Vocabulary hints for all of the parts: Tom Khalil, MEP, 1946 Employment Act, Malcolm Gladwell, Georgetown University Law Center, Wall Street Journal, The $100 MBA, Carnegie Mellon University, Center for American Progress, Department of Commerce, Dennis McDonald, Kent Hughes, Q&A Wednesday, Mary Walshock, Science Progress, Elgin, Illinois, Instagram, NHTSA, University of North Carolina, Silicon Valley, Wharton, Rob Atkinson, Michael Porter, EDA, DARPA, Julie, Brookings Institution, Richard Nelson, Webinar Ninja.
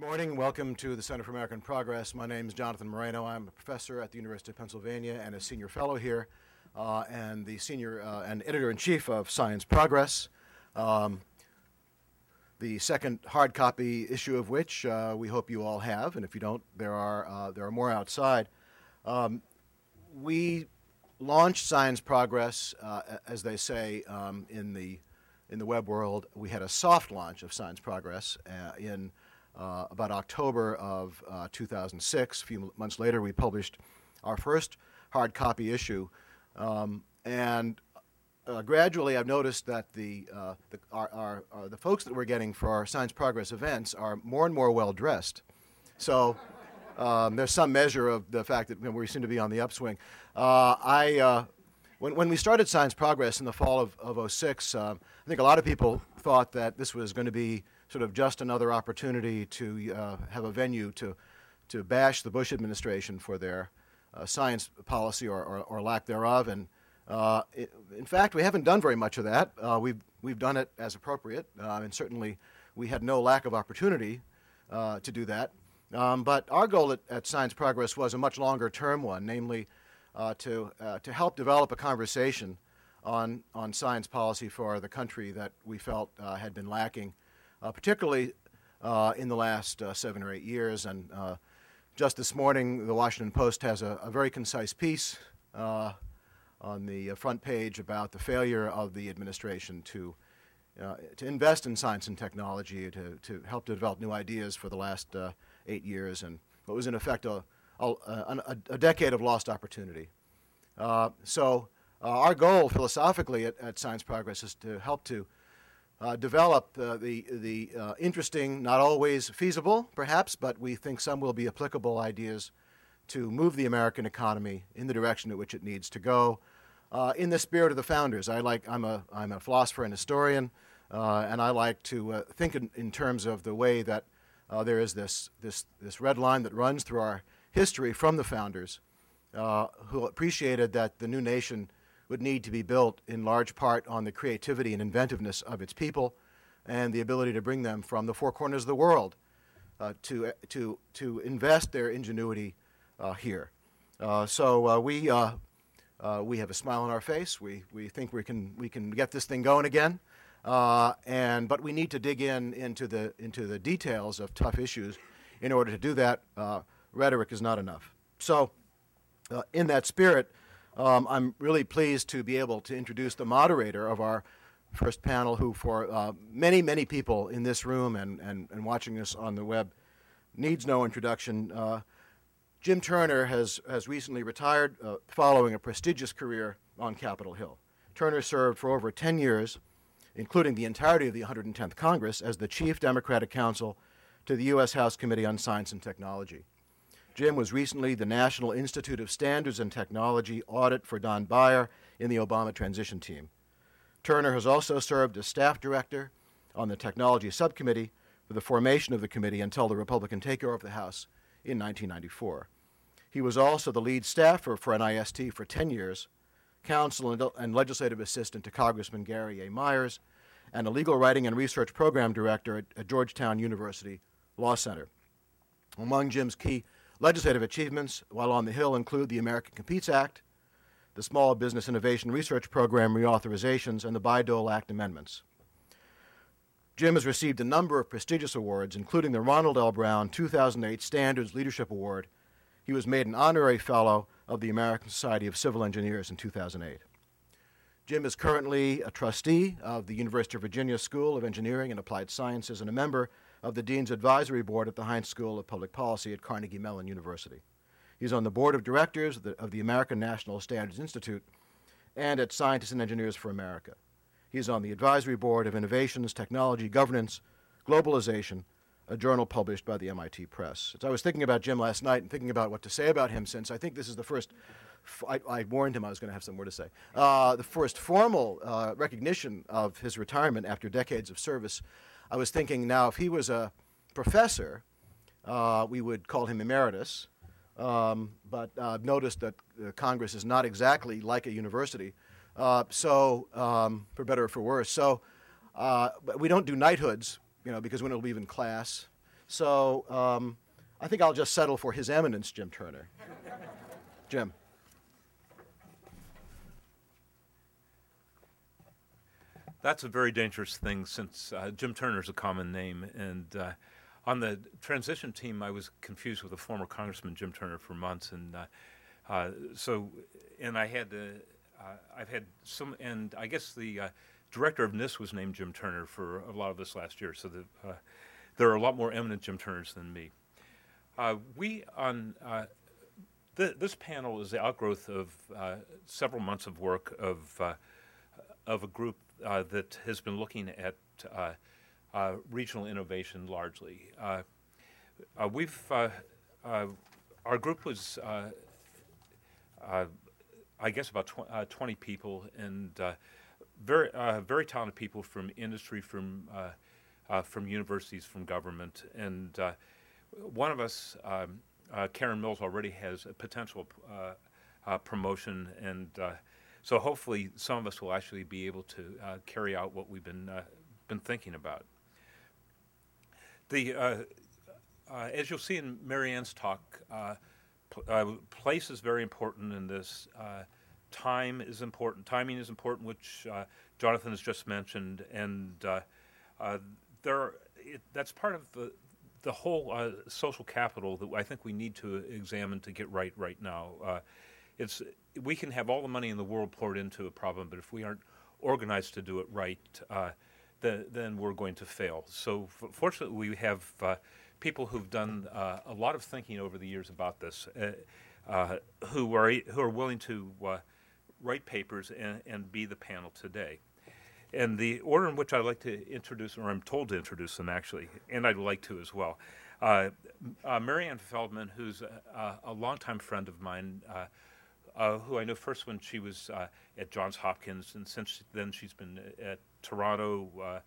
Good morning. Welcome to the Center for American Progress. My name is Jonathan Moreno. I'm a professor at the University of Pennsylvania and a senior fellow here, and the senior and editor-in-chief of Science Progress, the second hard copy issue of which we hope you all have, and if you don't, there are more outside. We launched Science Progress, as they say in the web world. We had a soft launch of Science Progress in about October of 2006. A few months later, we published our first hard copy issue, and gradually, I've noticed that the folks that we're getting for our Science Progress events are more and more well dressed. So there's some measure of the fact that we seem to be on the upswing. When we started Science Progress in the fall of 06, I think a lot of people thought that this was going to be sort of just another opportunity to have a venue to bash the Bush administration for their science policy or lack thereof, and in fact, we haven't done very much of that. We've done it as appropriate, and certainly we had no lack of opportunity to do that. But our goal at Science Progress was a much longer-term one, namely to help develop a conversation on science policy for the country that we felt had been lacking, particularly in the last 7 or 8 years. And just this morning, the Washington Post has a very concise piece on the front page about the failure of the administration to invest in science and technology to help to develop new ideas for the last 8 years, and what was in effect a decade of lost opportunity. So our goal philosophically at Science Progress is to help to develop the interesting, not always feasible perhaps, but we think some will be applicable ideas to move the American economy in the direction at which it needs to go, in the spirit of the founders. I'm a philosopher and historian, and I like to think in terms of the way that there is this red line that runs through our history from the founders, who appreciated that the new nation would need to be built in large part on the creativity and inventiveness of its people, and the ability to bring them from the four corners of the world to invest their ingenuity here. So we have a smile on our face. We think we can get this thing going again, but we need to dig into the details of tough issues. In order to do that, rhetoric is not enough. So, in that spirit, I'm really pleased to be able to introduce the moderator of our first panel, who for many people in this room and watching us on the web needs no introduction. Jim Turner has recently retired following a prestigious career on Capitol Hill. Turner served for over 10 years, including the entirety of the 110th Congress, as the Chief Democratic Counsel to the U.S. House Committee on Science and Technology. Jim was recently the National Institute of Standards and Technology audit for Don Beyer in the Obama transition team. Turner has also served as staff director on the Technology Subcommittee for the formation of the committee until the Republican takeover of the House in 1994. He was also the lead staffer for NIST for 10 years, counsel and legislative assistant to Congressman Gary A. Myers, and a legal writing and research program director at Georgetown University Law Center. Among Jim's key legislative achievements while on the Hill include the America Competes Act, the Small Business Innovation Research Program reauthorizations, and the Bayh-Dole Act amendments. Jim has received a number of prestigious awards, including the Ronald L. Brown 2008 Standards Leadership Award. He was made an honorary fellow of the American Society of Civil Engineers in 2008. Jim is currently a trustee of the University of Virginia School of Engineering and Applied Sciences and a member of the Dean's Advisory Board at the Heinz School of Public Policy at Carnegie Mellon University. He's on the board of directors of the American National Standards Institute and at Scientists and Engineers for America. He's on the advisory board of Innovations, Technology, Governance, Globalization, a journal published by the MIT Press. So I was thinking about Jim last night and thinking about what to say about him, since I think this is the first, I warned him I was going to have some more to say, the first formal recognition of his retirement after decades of service. I was thinking now if he was a professor, we would call him emeritus, but I've noticed that Congress is not exactly like a university. So for better or for worse. So we don't do knighthoods, because we don't leave in class. So I think I'll just settle for His Eminence, Jim Turner. Jim. That's a very dangerous thing, since Jim Turner's a common name. And on the transition team, I was confused with a former Congressman, Jim Turner, for months. And I guess the director of NIST was named Jim Turner for a lot of this last year. So there are a lot more eminent Jim Turners than me. This panel is the outgrowth of several months of work of a group that has been looking at regional innovation largely. Our group was, about 20 people, and very talented people from industry, from universities, from government. And one of us, Karen Mills, already has a potential promotion, and so hopefully some of us will actually be able to carry out what we've been thinking about. As you'll see in Maryann's talk, place is very important in this. Time is important. Timing is important, which Jonathan has just mentioned, and that's part of the whole social capital that I think we need to examine to get right now. We can have all the money in the world poured into a problem, but if we aren't organized to do it right, then we're going to fail. So fortunately, we have people who've done a lot of thinking over the years about this, who are willing to write papers and be the panel today. And the order in which I'd like to introduce, or I'm told to introduce them actually, and I'd like to as well. Maryann Feldman, who's a longtime friend of mine, who I know first when she was at Johns Hopkins, and since then she's been at Toronto,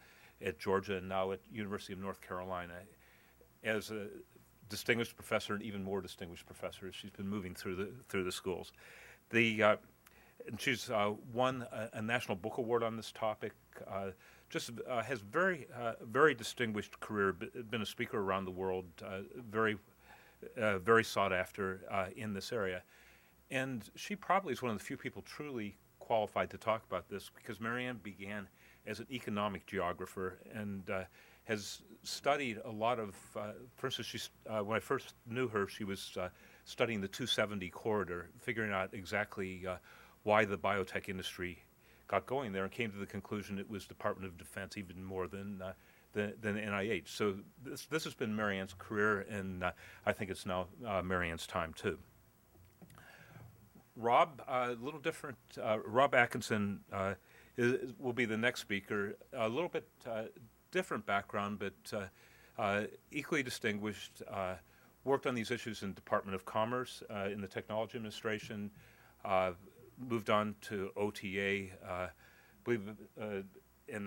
at Georgia, and now at University of North Carolina as a distinguished professor and even more distinguished professor as she's been moving through the schools. And she's won a National Book Award on this topic. Has very distinguished career. Been a speaker around the world. Very sought after in this area. And she probably is one of the few people truly qualified to talk about this, because Maryann began as an economic geographer and has studied a lot of. For instance, when I first knew her, she was studying the 270 corridor, figuring out exactly why the biotech industry got going there, and came to the conclusion it was Department of Defense even more than NIH. So this has been Maryann's career, and I think it's now Maryann's time too. Rob, a little different. Rob Atkinson will be the next speaker. A little bit different background, but equally distinguished. Worked on these issues in Department of Commerce, in the Technology Administration. Moved on to OTA, and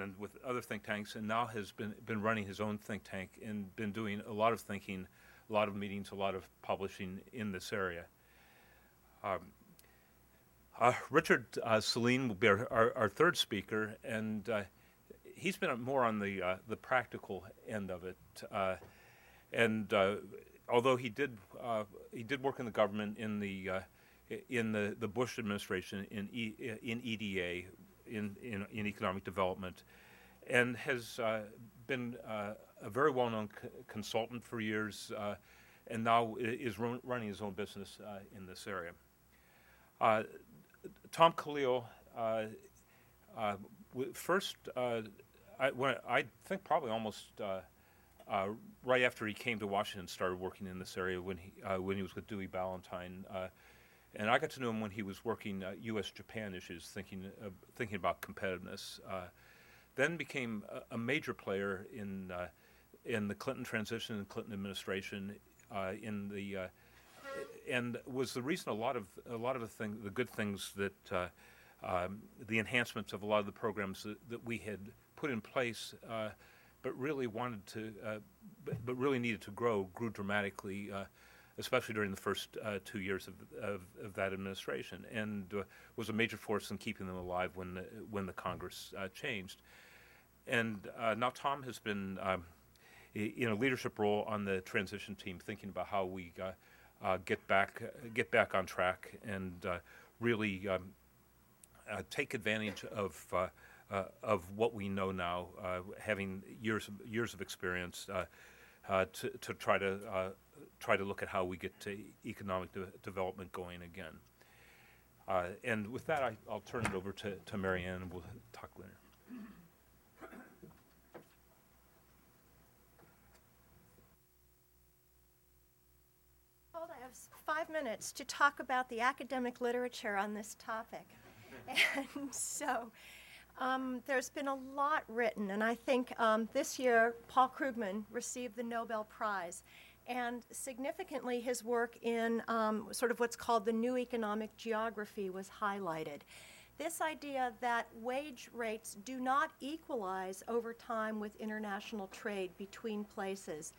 then with other think tanks, and now has been running his own think tank and been doing a lot of thinking, a lot of meetings, a lot of publishing in this area. Richard Saline will be our third speaker, and he's been more on the practical end of it, and although he did work in the government in the Bush administration, in EDA, in economic development, and has been a very well-known consultant for years, and now is running his own business in this area. Tom Khalil, right after he came to Washington, started working in this area when he was with Dewey Ballantyne. And I got to know him when he was working U.S.-Japan issues, thinking about competitiveness. Then became a major player in the Clinton transition and Clinton administration, and was the reason a lot of the good things that the enhancements of a lot of the programs that we had put in place, but really needed to grew dramatically. Especially during the first 2 years of that administration, and was a major force in keeping them alive when the Congress changed. And now Tom has been in a leadership role on the transition team, thinking about how we get back on track and really take advantage of what we know now, having years of experience, to try to look at how we get to economic development going again. And with that, I'll turn it over to Maryann, and we'll talk later. I have 5 minutes to talk about the academic literature on this topic. And so there's been a lot written, and I think this year Paul Krugman received the Nobel Prize. And significantly, his work in sort of what's called the new economic geography was highlighted. This idea that wage rates do not equalize over time with international trade between places.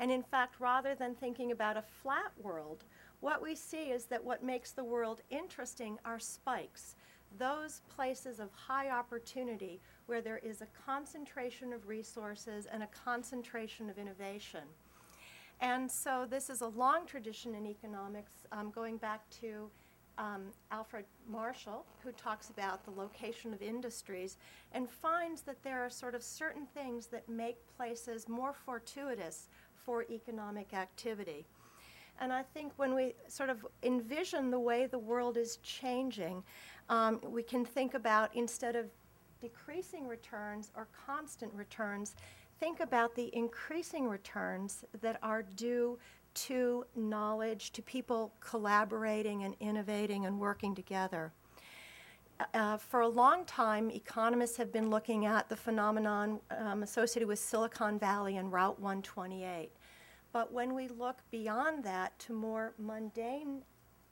And in fact, rather than thinking about a flat world, what we see is that what makes the world interesting are spikes. Those places of high opportunity where there is a concentration of resources and a concentration of innovation. And so this is a long tradition in economics, going back to Alfred Marshall, who talks about the location of industries and finds that there are sort of certain things that make places more fortuitous for economic activity. And I think when we sort of envision the way the world is changing, we can think about, instead of decreasing returns or constant returns, think about the increasing returns that are due to knowledge, to people collaborating and innovating and working together. For a long time, economists have been looking at the phenomenon associated with Silicon Valley and Route 128. But when we look beyond that to more mundane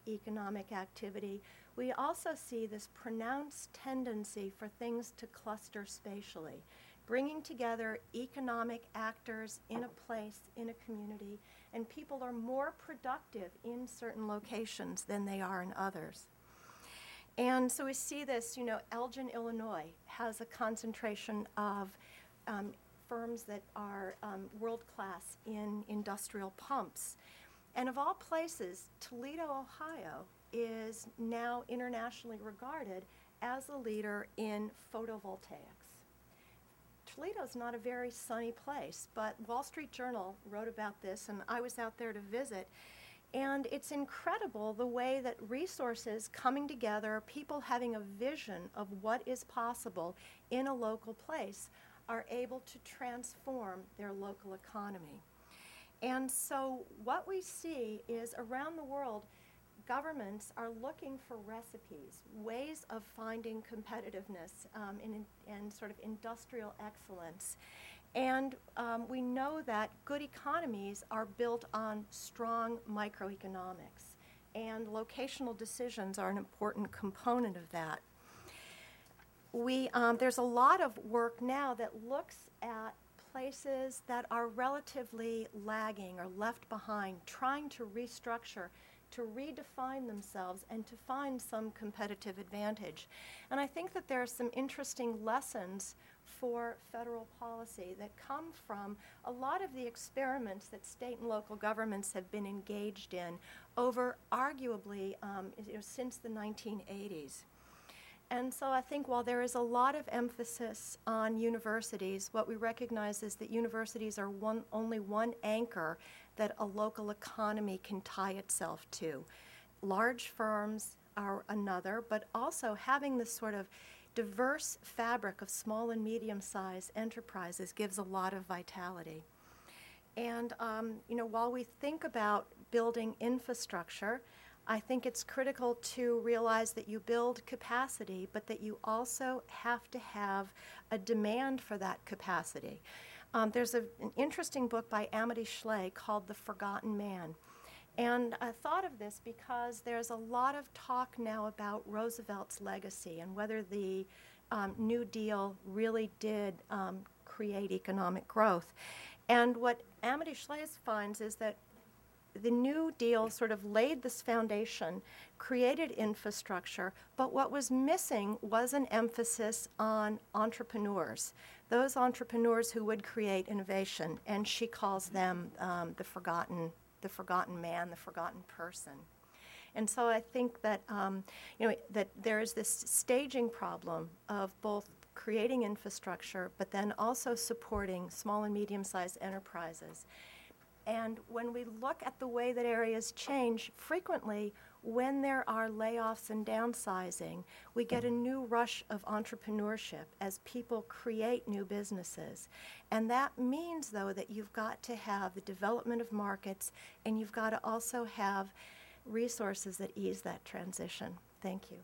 economic activity, we also see this pronounced tendency for things to cluster spatially, bringing together economic actors in a place, in a community, and people are more productive in certain locations than they are in others. And so we see this, you know, Elgin, Illinois has a concentration of firms that are world-class in industrial pumps. And of all places, Toledo, Ohio is now internationally regarded as a leader in photovoltaics. Toledo's not a very sunny place, but Wall Street Journal wrote about this, and I was out there to visit. And it's incredible the way that resources coming together, people having a vision of what is possible in a local place, are able to transform their local economy. And so what we see is around the world, governments are looking for recipes, ways of finding competitiveness and sort of industrial excellence. And we know that good economies are built on strong microeconomics, and locational decisions are an important component of that. There's a lot of work now that looks at places that are relatively lagging or left behind, trying to restructure, to redefine themselves, and to find some competitive advantage. And I think that there are some interesting lessons for federal policy that come from a lot of the experiments that state and local governments have been engaged in over arguably since the 1980s. And so I think while there is a lot of emphasis on universities, what we recognize is that universities are only one anchor that a local economy can tie itself to. Large firms are another, but also having this sort of diverse fabric of small and medium-sized enterprises gives a lot of vitality. And while we think about building infrastructure, I think it's critical to realize that you build capacity, but that you also have to have a demand for that capacity. There's an interesting book by Amity Schley called The Forgotten Man. And I thought of this because there's a lot of talk now about Roosevelt's legacy and whether the New Deal really did create economic growth. And what Amity Schley finds is that the New Deal sort of laid this foundation, created infrastructure, but what was missing was an emphasis on entrepreneurs, those entrepreneurs who would create innovation, and she calls them the forgotten man, the forgotten person. And so I think that that there is this staging problem of both creating infrastructure, but then also supporting small and medium-sized enterprises. And when we look at the way that areas change, frequently when there are layoffs and downsizing, we get a new rush of entrepreneurship as people create new businesses. And that means, though, that you've got to have the development of markets, and you've got to also have resources that ease that transition. Thank you.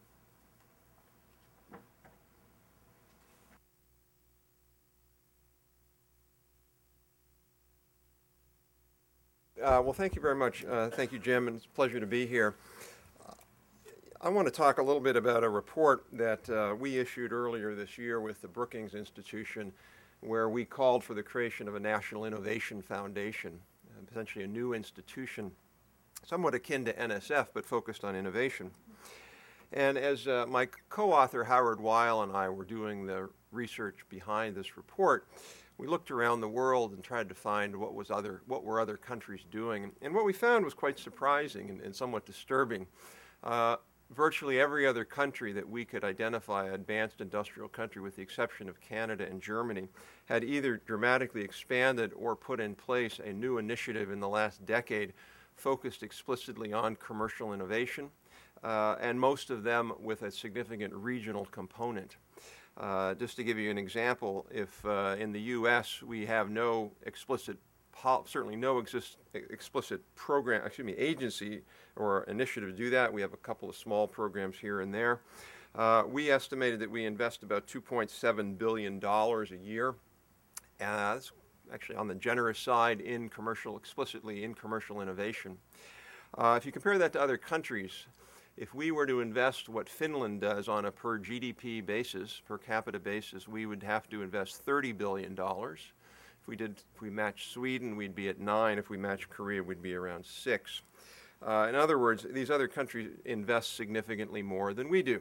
Well, thank you very much. Thank you, Jim, and it's a pleasure to be here. I want to talk a little bit about a report that we issued earlier this year with the Brookings Institution, where we called for the creation of a National Innovation Foundation, essentially a new institution, somewhat akin to NSF, but focused on innovation. And as my co-author, Howard Weil, and I were doing the research behind this report, we looked around the world and tried to find what were other countries doing. And what we found was quite surprising and somewhat disturbing. Virtually every other country that we could identify, advanced industrial country, with the exception of Canada and Germany, had either dramatically expanded or put in place a new initiative in the last decade focused explicitly on commercial innovation, and most of them with a significant regional component. Just to give you an example, if in the U.S. we have no explicit, certainly no explicit agency or initiative to do that. We have a couple of small programs here and there. We estimated that we invest about $2.7 billion a year. That's actually on the generous side in commercial, explicitly in commercial innovation. If you compare that to other countries, if we were to invest what Finland does on a per GDP basis, per capita basis, we would have to invest $30 billion. If we matched Sweden, we'd be at 9. If we matched Korea, we'd be around 6. In other words, these other countries invest significantly more than we do.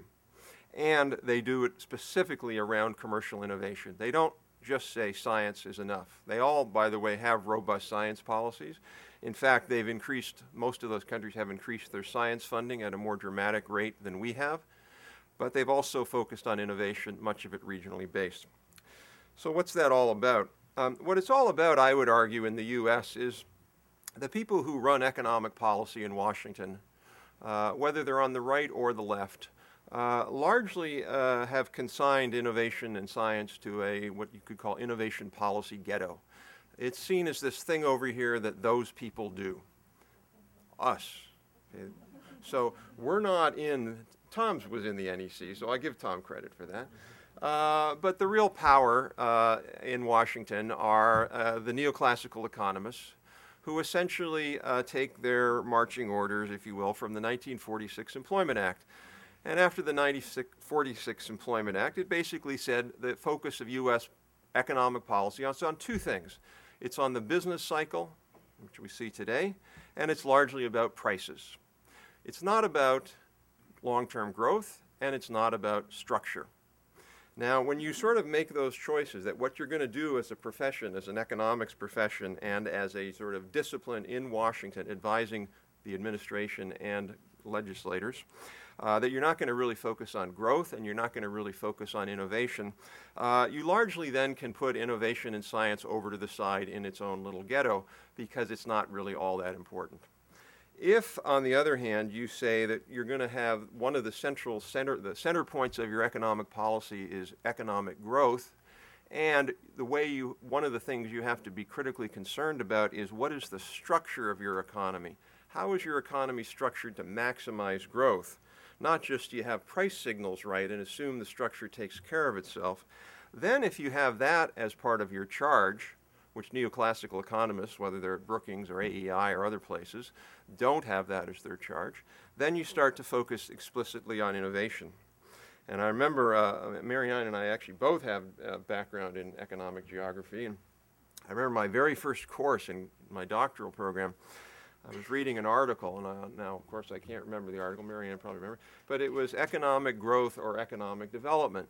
And they do it specifically around commercial innovation. They don't just say science is enough. They all, by the way, have robust science policies. In fact, most of those countries have increased their science funding at a more dramatic rate than we have, but they've also focused on innovation, much of it regionally based. So what's that all about? What it's all about, I would argue, in the U.S. is the people who run economic policy in Washington, whether they're on the right or the left, largely have consigned innovation and science to what you could call innovation policy ghetto. It's seen as this thing over here that those people do, us. Okay. So we're not in, Tom's was in the NEC, so I give Tom credit for that. But the real power in Washington are the neoclassical economists who essentially take their marching orders, if you will, from the 1946 Employment Act. And after the 1946 Employment Act, it basically said the focus of U.S. economic policy is on two things. It's on the business cycle, which we see today, and it's largely about prices. It's not about long-term growth, and it's not about structure. Now, when you sort of make those choices that what you're going to do as a profession, as an economics profession, and as a sort of discipline in Washington advising the administration and legislators, that you're not going to really focus on growth and you're not going to really focus on innovation, you largely then can put innovation and science over to the side in its own little ghetto because it's not really all that important. If, on the other hand, you say that you're going to have one of the center points of your economic policy is economic growth, and one of the things you have to be critically concerned about is what is the structure of your economy? How is your economy structured to maximize growth? Not just do you have price signals right and assume the structure takes care of itself. Then if you have that as part of your charge, which neoclassical economists, whether they're at Brookings or AEI or other places, don't have that as their charge, then you start to focus explicitly on innovation. And I remember Maryann and I actually both have a background in economic geography. And I remember my very first course in my doctoral program, I was reading an article, and now, of course, I can't remember the article. Maryann probably remember, but it was economic growth or economic development.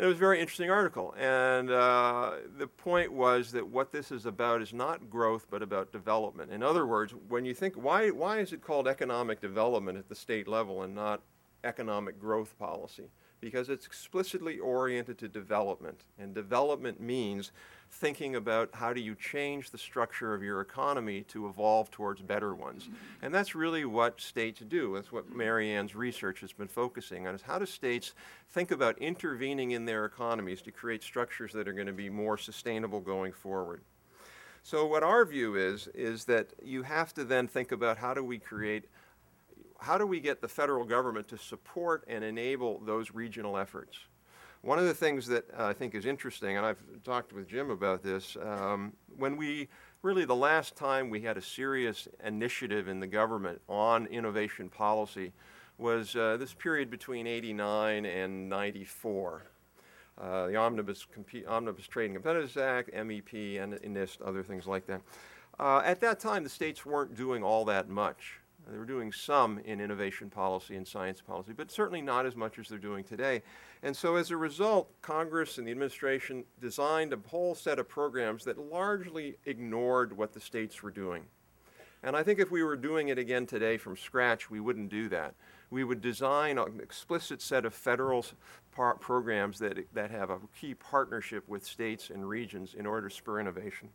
And it was a very interesting article. And the point was that what this is about is not growth, but about development. In other words, when you think, why is it called economic development at the state level and not economic growth policy? Because it's explicitly oriented to development. And development means thinking about how do you change the structure of your economy to evolve towards better ones. And that's really what states do. That's what Maryann's research has been focusing on, is how do states think about intervening in their economies to create structures that are going to be more sustainable going forward. So what our view is that you have to then think about how do we get the federal government to support and enable those regional efforts? One of the things that I think is interesting, and I've talked with Jim about this, the last time we had a serious initiative in the government on innovation policy was this period between 89 and 94. The Omnibus Trade and Competitiveness Act, MEP, and NIST, other things like that. At that time, the states weren't doing all that much. They were doing some in innovation policy and science policy, but certainly not as much as they're doing today. And so as a result, Congress and the administration designed a whole set of programs that largely ignored what the states were doing. And I think if we were doing it again today from scratch, we wouldn't do that. We would design an explicit set of federal programs that have a key partnership with states and regions in order to spur innovation.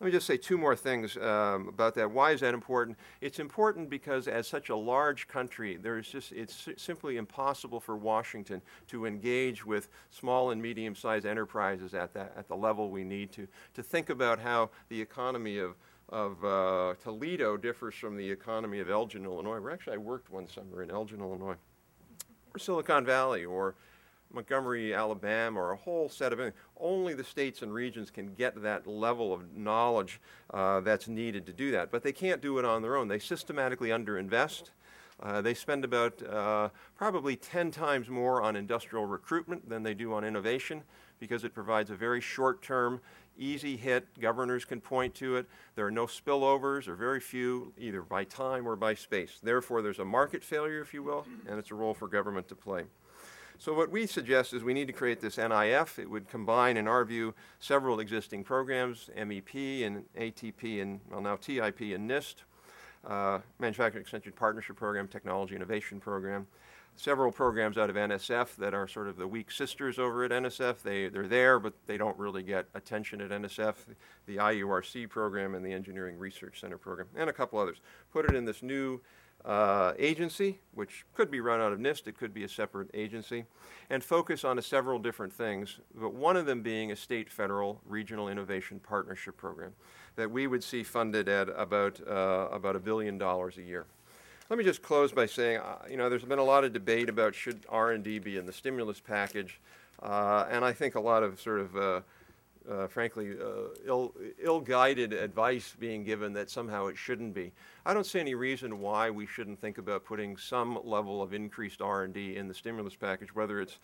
Let me just say two more things about that. Why is that important? It's important because as such a large country, it's simply impossible for Washington to engage with small and medium-sized enterprises at the level we need to think about how the economy of Toledo differs from the economy of Elgin, Illinois, where actually I worked one summer in Elgin, Illinois, or Silicon Valley, or Montgomery, Alabama, or a whole set of anything. Only the states and regions can get that level of knowledge that's needed to do that. But they can't do it on their own. They systematically underinvest. They spend about probably 10 times more on industrial recruitment than they do on innovation because it provides a very short-term, easy hit. Governors can point to it. There are no spillovers, or very few, either by time or by space. Therefore, there's a market failure, if you will, and it's a role for government to play. So what we suggest is we need to create this NIF. It would combine, in our view, several existing programs, MEP and ATP and, well, now TIP and NIST, Manufacturing Extension Partnership Program, Technology Innovation Program, several programs out of NSF that are sort of the weak sisters over at NSF. They're there, but they don't really get attention at NSF, the IURC program and the Engineering Research Center program, and a couple others. Put it in this new agency, which could be run out of NIST, it could be a separate agency, and focus on several different things, but one of them being a state, federal, regional innovation partnership program that we would see funded at about $1 billion a year. Let me just close by saying, there's been a lot of debate about should R&D be in the stimulus package, and I think a lot of sort of ill-guided advice being given that somehow it shouldn't be. I don't see any reason why we shouldn't think about putting some level of increased R&D in the stimulus package, whether it's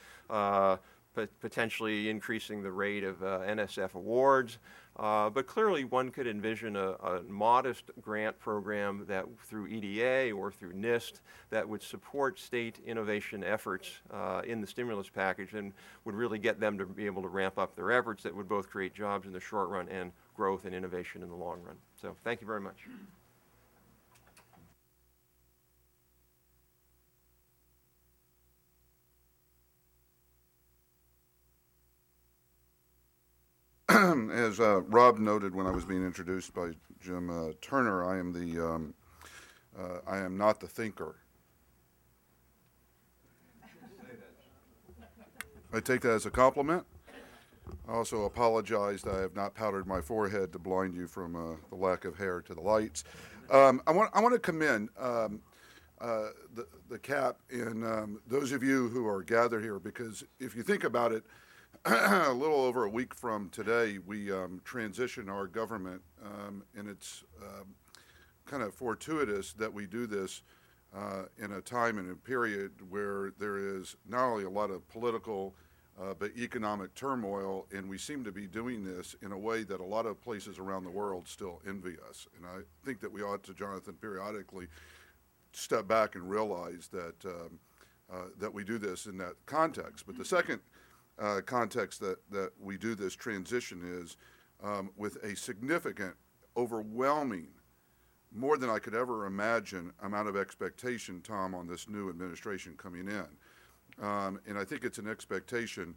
potentially increasing the rate of NSF awards. But clearly one could envision a modest grant program that through EDA or through NIST that would support state innovation efforts in the stimulus package and would really get them to be able to ramp up their efforts that would both create jobs in the short run and growth and innovation in the long run. So thank you very much. As Rob noted when I was being introduced by Jim Turner, I am not the thinker. I take that as a compliment. I also apologize that I have not powdered my forehead to blind you from the lack of hair to the lights. I want to commend the CAP and those of you who are gathered here, because if you think about it, a little over a week from today, we transition our government, and it's kind of fortuitous that we do this in a time and a period where there is not only a lot of political but economic turmoil, and we seem to be doing this in a way that a lot of places around the world still envy us. And I think that we ought to, Jonathan, periodically step back and realize that we do this in that context. But the second context that we do this transition is with a significant, overwhelming, more than I could ever imagine amount of expectation, Tom, on this new administration coming in. And I think it's an expectation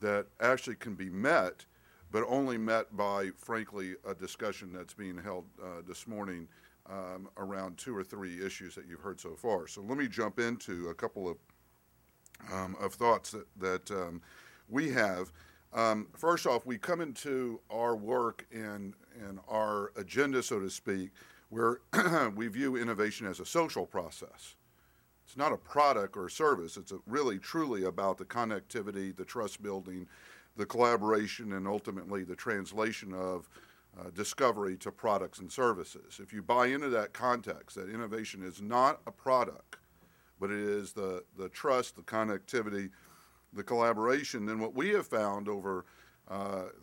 that actually can be met, but only met by, frankly, a discussion that's being held this morning around two or three issues that you've heard so far. So let me jump into a couple of thoughts that we have. First off, we come into our work and our agenda, so to speak, where we view innovation as a social process. It's not a product or a service. It's really, truly about the connectivity, the trust building, the collaboration, and ultimately the translation of discovery to products and services. If you buy into that context, that innovation is not a product, but it is the trust, the connectivity, the collaboration, then what we have found over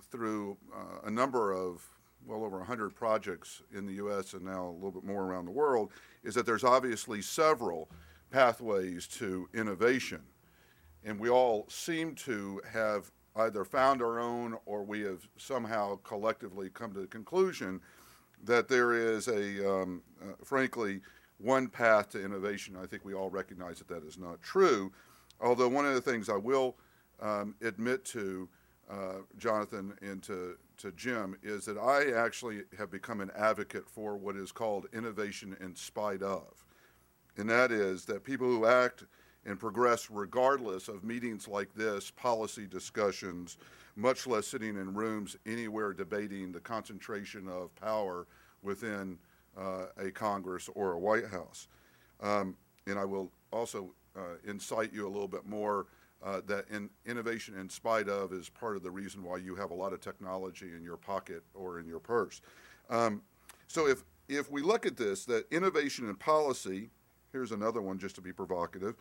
through a number of well over 100 projects in the U.S. and now a little bit more around the world, is that there's obviously several pathways to innovation. And we all seem to have either found our own or we have somehow collectively come to the conclusion that there is frankly, one path to innovation. I think we all recognize that is not true. Although one of the things I will admit to Jonathan and to Jim is that I actually have become an advocate for what is called innovation in spite of. And that is that people who act and progress regardless of meetings like this, policy discussions, much less sitting in rooms anywhere debating the concentration of power within a Congress or a White House. And I will also incite you a little bit more that innovation in spite of is part of the reason why you have a lot of technology in your pocket or in your purse. So if we look at this, that innovation in policy, here's another one just to be provocative.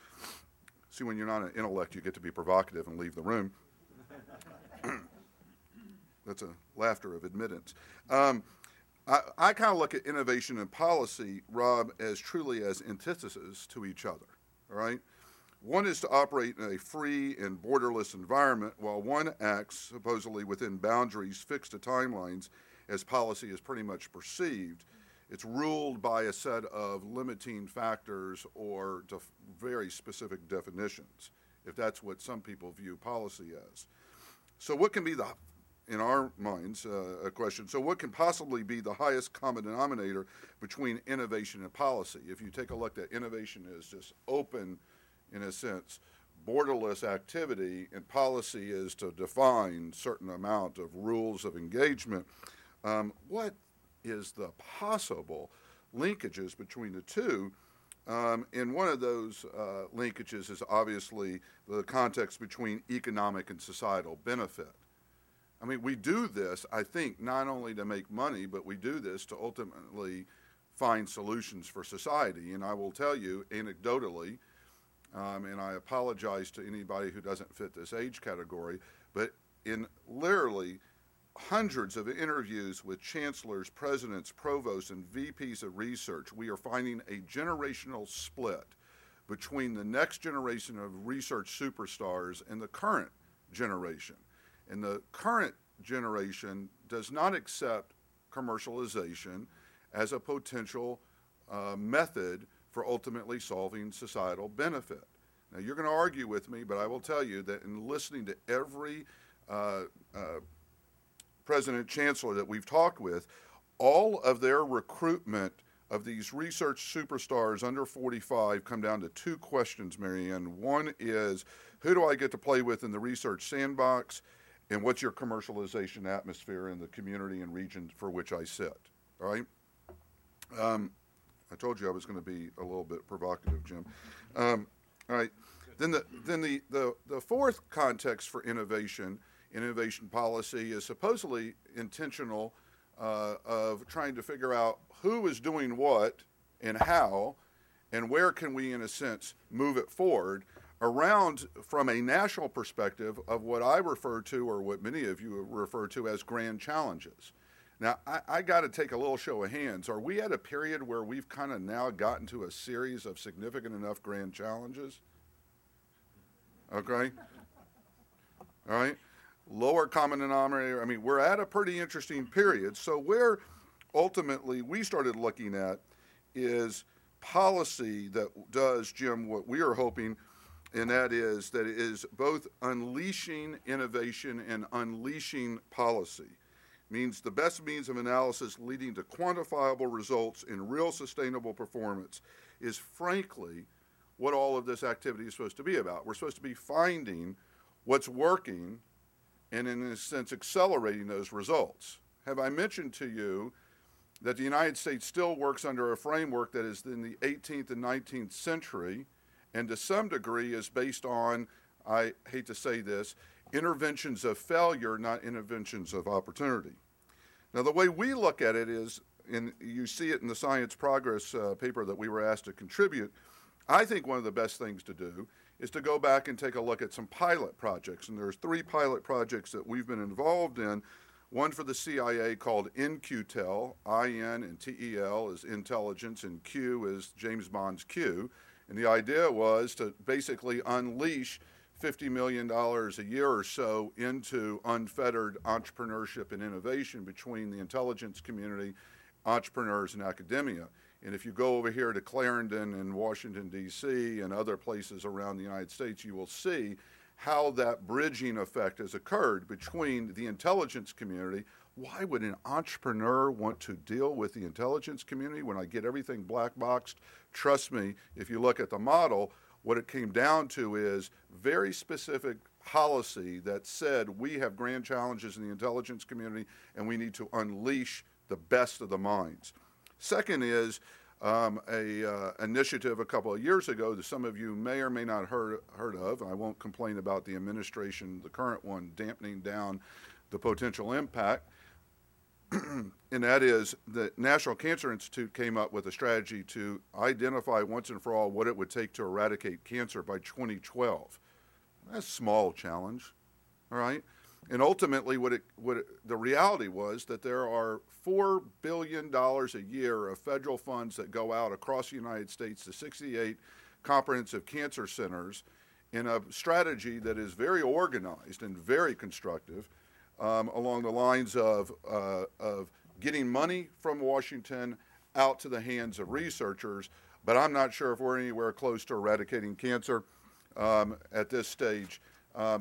See, when you're not an intellect, you get to be provocative and leave the room. That's a laughter of admittance. I kind of look at innovation and policy, Rob, as truly as antitheses to each other, all right? One is to operate in a free and borderless environment while one acts supposedly within boundaries fixed to timelines as policy is pretty much perceived. It's ruled by a set of limiting factors or very specific definitions, if that's what some people view policy as. So what can be in our minds, a question, so what can possibly be the highest common denominator between innovation and policy? If you take a look at innovation as just open, in a sense, borderless activity, and policy is to define certain amount of rules of engagement, what is the possible linkages between the two? And one of those linkages is obviously the context between economic and societal benefit. I mean, we do this, I think, not only to make money, but we do this to ultimately find solutions for society. And I will tell you anecdotally, and I apologize to anybody who doesn't fit this age category, but in literally hundreds of interviews with chancellors, presidents, provosts, and VPs of research, we are finding a generational split between the next generation of research superstars and the current generation. And the current generation does not accept commercialization as a potential method for ultimately solving societal benefit. Now, you're going to argue with me, but I will tell you that in listening to every president, chancellor that we've talked with, all of their recruitment of these research superstars under 45 come down to two questions, Maryann. One is, who do I get to play with in the research sandbox, and what's your commercialization atmosphere in the community and region for which I sit, all right? I told you I was going to be a little bit provocative, Jim. All right, then the fourth context for innovation policy is supposedly intentional of trying to figure out who is doing what and how and where can we, in a sense, move it forward around from a national perspective of what I refer to or what many of you refer to as grand challenges. Now, I got to take a little show of hands. Are we at a period where we've kind of now gotten to a series of significant enough grand challenges? Okay. all right? Lower common denominator. I mean, we're at a pretty interesting period. So where ultimately we started looking at is policy that does, Jim, what we are hoping, and that is both unleashing innovation and unleashing policy. Means the best means of analysis leading to quantifiable results in real sustainable performance is frankly what all of this activity is supposed to be about. We're supposed to be finding what's working and, in a sense, accelerating those results. Have I mentioned to you that the United States still works under a framework that is in the 18th and 19th century, and to some degree is based on, I hate to say this, interventions of failure, not interventions of opportunity. Now, the way we look at it is, and you see it in the Science Progress paper that we were asked to contribute, I think one of the best things to do is to go back and take a look at some pilot projects. And there's 3 pilot projects that we've been involved in, one for the CIA called INQTEL, I-N and T-E-L is intelligence and Q is James Bond's Q. And the idea was to basically unleash $50 million a year or so into unfettered entrepreneurship and innovation between the intelligence community, entrepreneurs, and academia. And if you go over here to Clarendon and Washington, D.C. and other places around the United States, you will see how that bridging effect has occurred between the intelligence community. Why would an entrepreneur want to deal with the intelligence community when I get everything black boxed? Trust me, if you look at the model, what it came down to is very specific policy that said we have grand challenges in the intelligence community and we need to unleash the best of the minds. Second is initiative a couple of years ago that some of you may or may not heard of. I won't complain about the administration, the current one, dampening down the potential impact. And that is the National Cancer Institute came up with a strategy to identify once and for all what it would take to eradicate cancer by 2012. That's a small challenge, all right? And ultimately, the reality was that there are $4 billion a year of federal funds that go out across the United States to 68 comprehensive cancer centers in a strategy that is very organized and very constructive. Along the lines of getting money from Washington out to the hands of researchers, but I'm not sure if we're anywhere close to eradicating cancer at this stage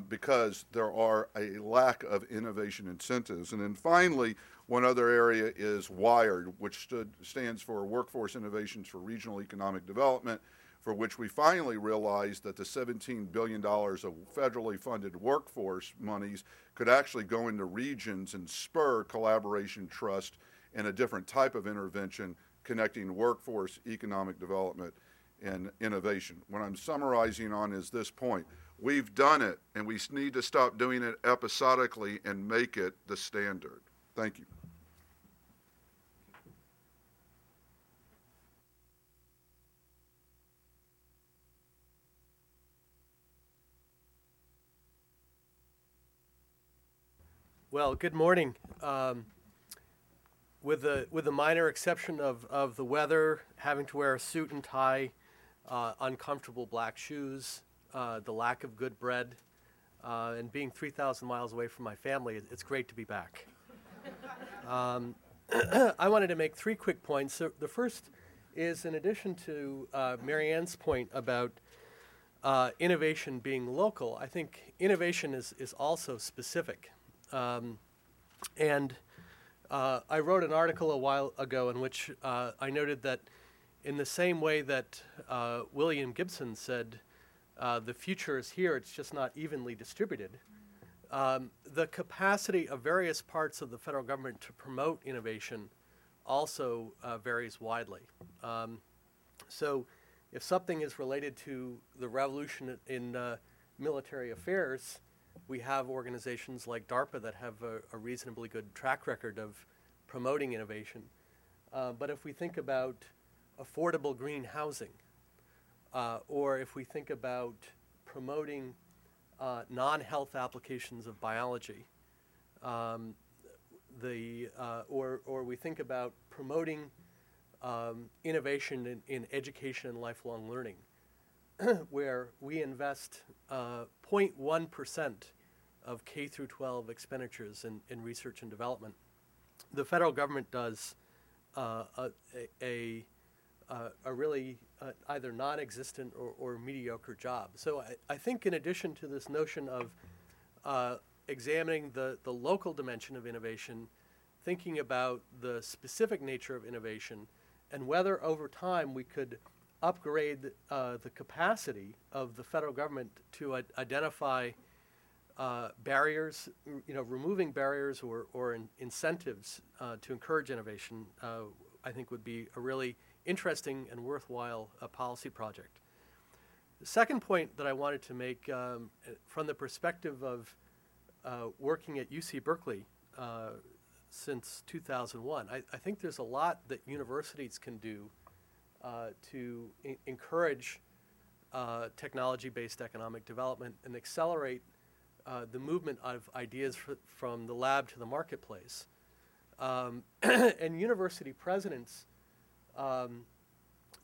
because there are a lack of innovation incentives. And then finally, one other area is WIRED, which stands for Workforce Innovations for Regional Economic Development, for which we finally realized that the $17 billion of federally funded workforce monies could actually go into regions and spur collaboration, trust, and a different type of intervention connecting workforce, economic development, and innovation. What I'm summarizing on is this point. We've done it, and we need to stop doing it episodically and make it the standard. Thank you. Well, good morning. With the minor exception of the weather, having to wear a suit and tie, uncomfortable black shoes, the lack of good bread, and being 3,000 miles away from my family, it's great to be back. I wanted to make 3 quick points. So the first is, in addition to Maryann's point about innovation being local, I think innovation is also specific. And I wrote an article a while ago in which I noted that in the same way that William Gibson said, the future is here, it's just not evenly distributed, the capacity of various parts of the federal government to promote innovation also varies widely. So if something is related to the revolution in military affairs, we have organizations like DARPA that have a reasonably good track record of promoting innovation. But if we think about affordable green housing, or if we think about promoting non-health applications of biology, or we think about promoting innovation in education and lifelong learning, where we invest 0.1% of K through 12 expenditures in research and development. The federal government does a really either non-existent or mediocre job. So I think in addition to this notion of examining the local dimension of innovation, thinking about the specific nature of innovation, and whether over time we could upgrade the capacity of the federal government to identify barriers, removing barriers or incentives to encourage innovation, I think would be a really interesting and worthwhile policy project. The second point that I wanted to make from the perspective of working at UC Berkeley since 2001, I think there's a lot that universities can do to encourage technology-based economic development and accelerate the movement of ideas from the lab to the marketplace. And university presidents,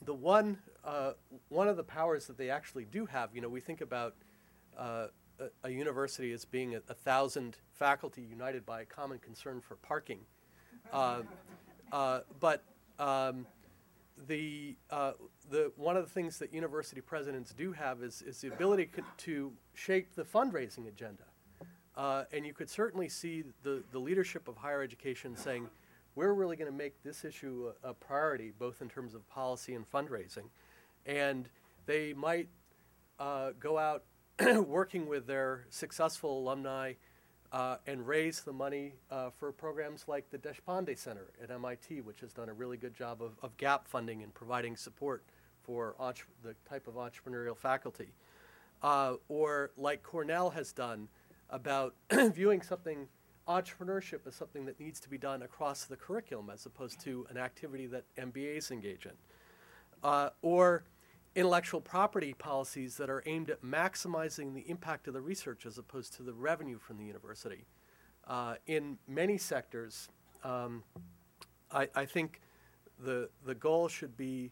one of the powers that they actually do have, we think about a university as being 1,000 faculty united by a common concern for parking. The one of the things that university presidents do have is the ability to shape the fundraising agenda, and you could certainly see the leadership of higher education saying, we're really going to make this issue a priority, both in terms of policy and fundraising, and they might go out working with their successful alumni and raise the money for programs like the Deshpande Center at MIT, which has done a really good job of gap funding and providing support for the type of entrepreneurial faculty. Or like Cornell has done about viewing entrepreneurship as something that needs to be done across the curriculum as opposed to an activity that MBAs engage in. Or intellectual property policies that are aimed at maximizing the impact of the research as opposed to the revenue from the university. In many sectors, I think the goal should be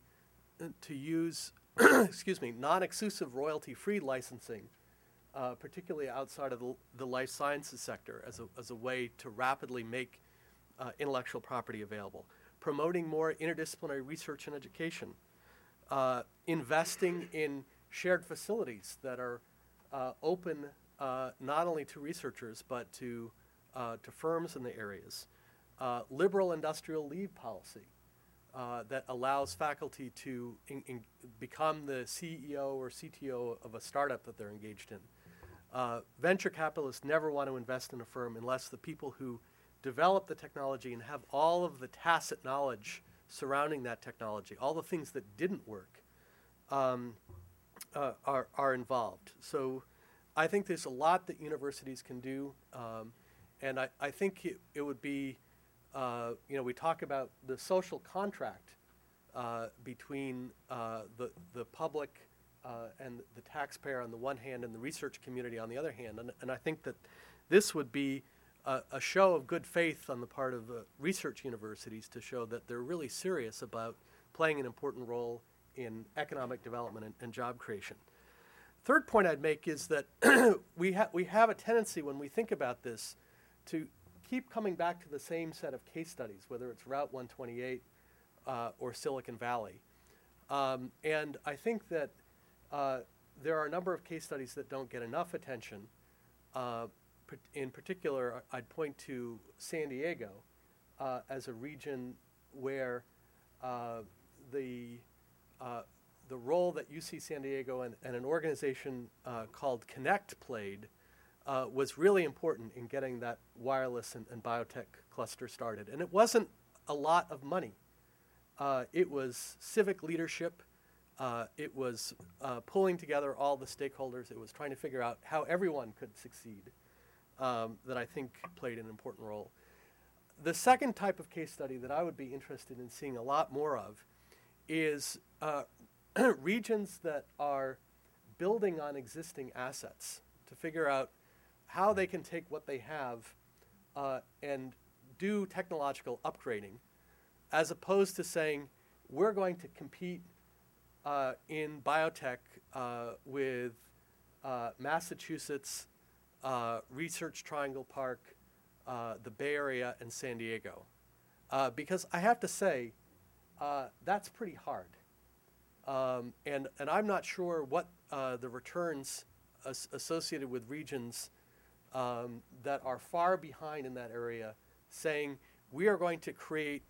to use non-exclusive royalty-free licensing, particularly outside of the life sciences sector, as a way to rapidly make intellectual property available. Promoting more interdisciplinary research and education. Investing in shared facilities that are open not only to researchers but to firms in the areas. Liberal industrial leave policy that allows faculty to become the CEO or CTO of a startup that they're engaged in. Venture capitalists never want to invest in a firm unless the people who develop the technology and have all of the tacit knowledge surrounding that technology, all the things that didn't work, are involved. So I think there's a lot that universities can do, and I think it would be, we talk about the social contract between the public and the taxpayer on the one hand and the research community on the other hand, and I think that this would be a show of good faith on the part of research universities to show that they're really serious about playing an important role in economic development and job creation. Third point I'd make is that we have a tendency when we think about this to keep coming back to the same set of case studies, whether it's Route 128 or Silicon Valley. And I think that there are a number of case studies that don't get enough attention. In particular, I'd point to San Diego as a region where the role that UC San Diego and an organization called Connect played was really important in getting that wireless and biotech cluster started. And it wasn't a lot of money. It was civic leadership. It was pulling together all the stakeholders. It was trying to figure out how everyone could succeed. That I think played an important role. The second type of case study that I would be interested in seeing a lot more of is regions that are building on existing assets to figure out how they can take what they have and do technological upgrading, as opposed to saying, we're going to compete in biotech with Massachusetts, Research Triangle Park, the Bay Area, and San Diego. Because I have to say, that's pretty hard. And I'm not sure what the returns associated with regions that are far behind in that area saying, we are going to create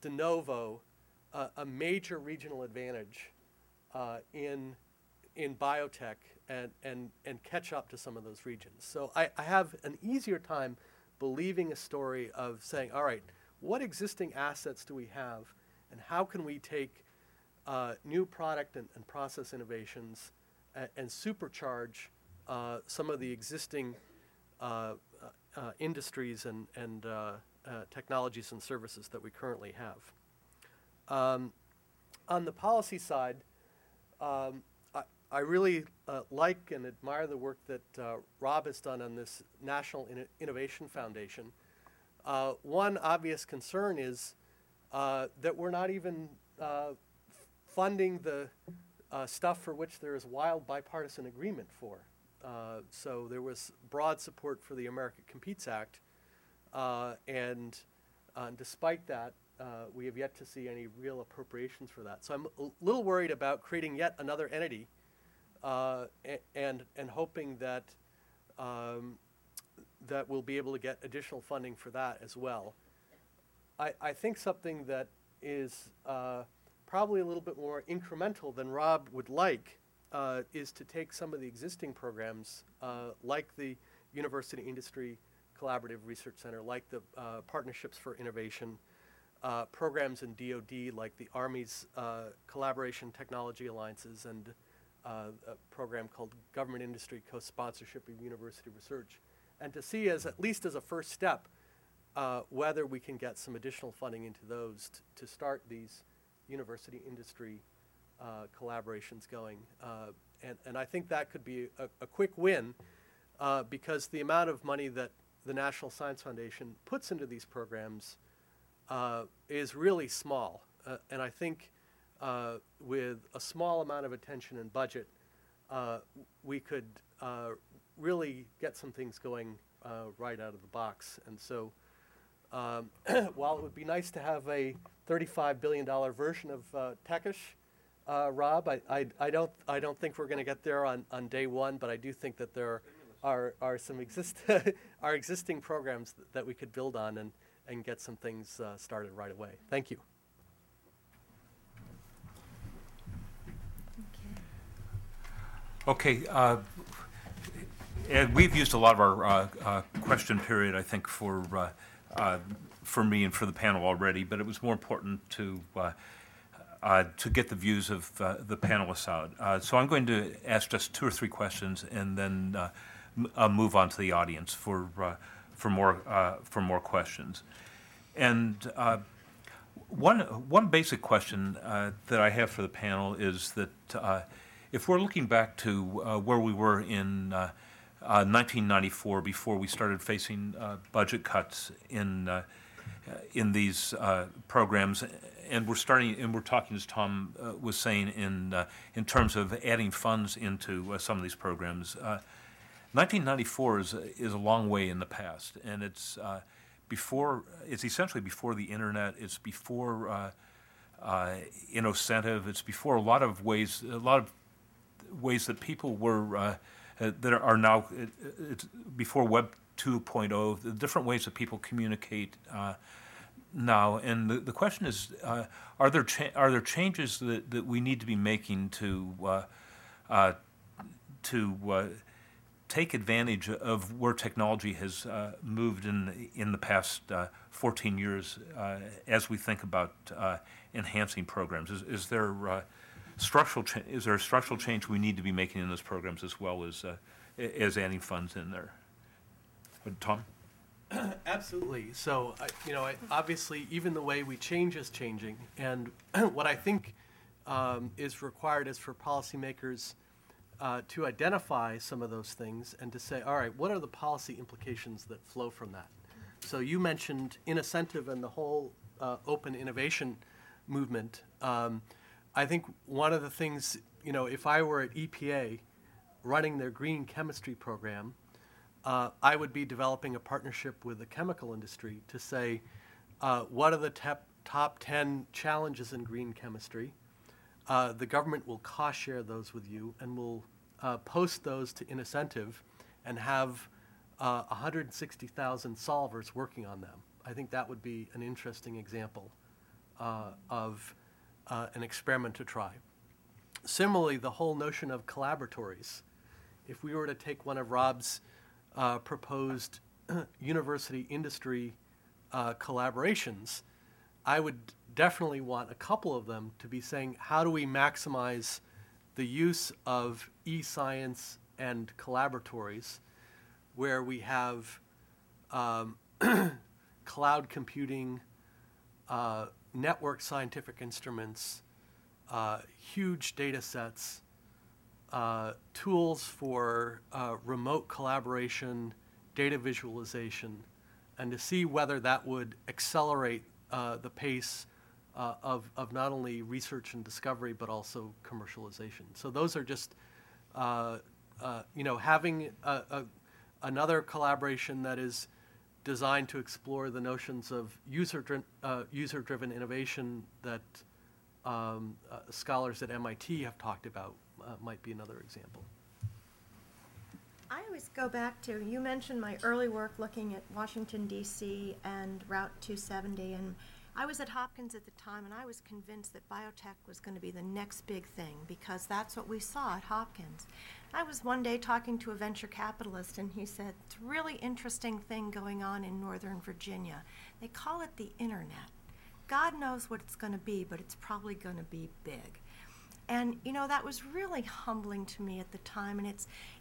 de novo a major regional advantage in biotech and catch up to some of those regions. So I have an easier time believing a story of saying, all right, what existing assets do we have and how can we take new product and process innovations and supercharge some of the existing industries and technologies and services that we currently have. On the policy side, I really like and admire the work that Rob has done on this National Innovation Foundation. One obvious concern is that we're not even funding the stuff for which there is wild bipartisan agreement for. So there was broad support for the America Competes Act, and despite that, we have yet to see any real appropriations for that. So I'm a little worried about creating yet another entity and hoping that that we'll be able to get additional funding for that as well. I think something that is probably a little bit more incremental than Rob would like is to take some of the existing programs like the University Industry Collaborative Research Center, like the Partnerships for Innovation, programs in DOD like the Army's Collaboration Technology Alliances and a program called Government Industry Co-Sponsorship of University Research, and to see as at least as a first step whether we can get some additional funding into those to start these university industry collaborations going. And I think that could be a quick win because the amount of money that the National Science Foundation puts into these programs is really small. And I think with a small amount of attention and budget, we could really get some things going right out of the box. And so while it would be nice to have a $35 billion version of Techish, Rob, I don't think we're going to get there on day one, but I do think that there are some existing programs that we could build on and get some things started right away. Thank you. Okay. And we've used a lot of our question period, I think, for me and for the panel already, but it was more important to get the views of the panelists out. So I'm going to ask just two or three questions and then move on to the audience for more questions. And one basic question that I have for the panel is that if we're looking back to where we were in 1994 before we started facing budget cuts in these programs, and we're talking, as Tom was saying, in terms of adding funds into some of these programs. 1994 is a long way in the past, and it's essentially before the internet. It's before Innocentive. It's before a lot of ways that people were that are now. It's before Web 2.0, the different ways that people communicate now, and the question is: are there changes that we need to be making to take advantage of where technology has moved in the past 14 years as we think about enhancing programs? Is there a structural change we need to be making in those programs as well as adding funds in there? Tom? Absolutely. So, obviously, even the way we change is changing. And what I think is required is for policymakers to identify some of those things and to say, all right, what are the policy implications that flow from that? So you mentioned Innocentive and the whole open innovation movement. I think one of the things, if I were at EPA running their green chemistry program, I would be developing a partnership with the chemical industry to say, what are the top 10 challenges in green chemistry? The government will cost share those with you and will post those to Innocentive and have 160,000 solvers working on them. I think that would be an interesting example of an experiment to try. Similarly, the whole notion of collaboratories. If we were to take one of Rob's proposed university-industry collaborations, I would definitely want a couple of them to be saying, how do we maximize the use of e-science and collaboratories where we have cloud computing, network scientific instruments, huge data sets, tools for remote collaboration, data visualization, and to see whether that would accelerate the pace of not only research and discovery, but also commercialization. So those are just, having another collaboration that is designed to explore the notions of user-driven innovation that scholars at MIT have talked about might be another example. I always go back to, you mentioned my early work looking at Washington, D.C. and Route 270, and I was at Hopkins at the time, and I was convinced that biotech was going to be the next big thing because that's what we saw at Hopkins. I was one day talking to a venture capitalist, and he said, it's a really interesting thing going on in Northern Virginia. They call it the internet. God knows what it's going to be, but it's probably going to be big. And, you know, that was really humbling to me at the time. And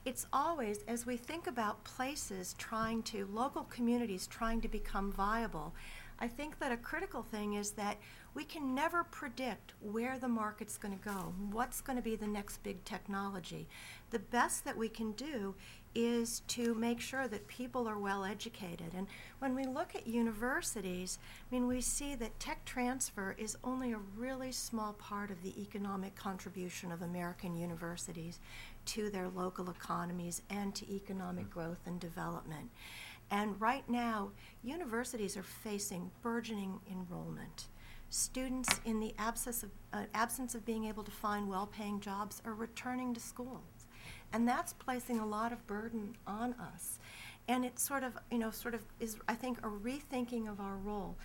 it's always, as we think about places trying to, local communities trying to become viable, I think that a critical thing is that we can never predict where the market's going to go, what's going to be the next big technology. The best that we can do is to make sure that people are well educated. And when we look at universities, I mean, we see that tech transfer is only a really small part of the economic contribution of American universities to their local economies and to economic growth and development. And right now, universities are facing burgeoning enrollment. Students, in the absence of being able to find well-paying jobs, are returning to schools. And that's placing a lot of burden on us. And it sort of is, I think, a rethinking of our role.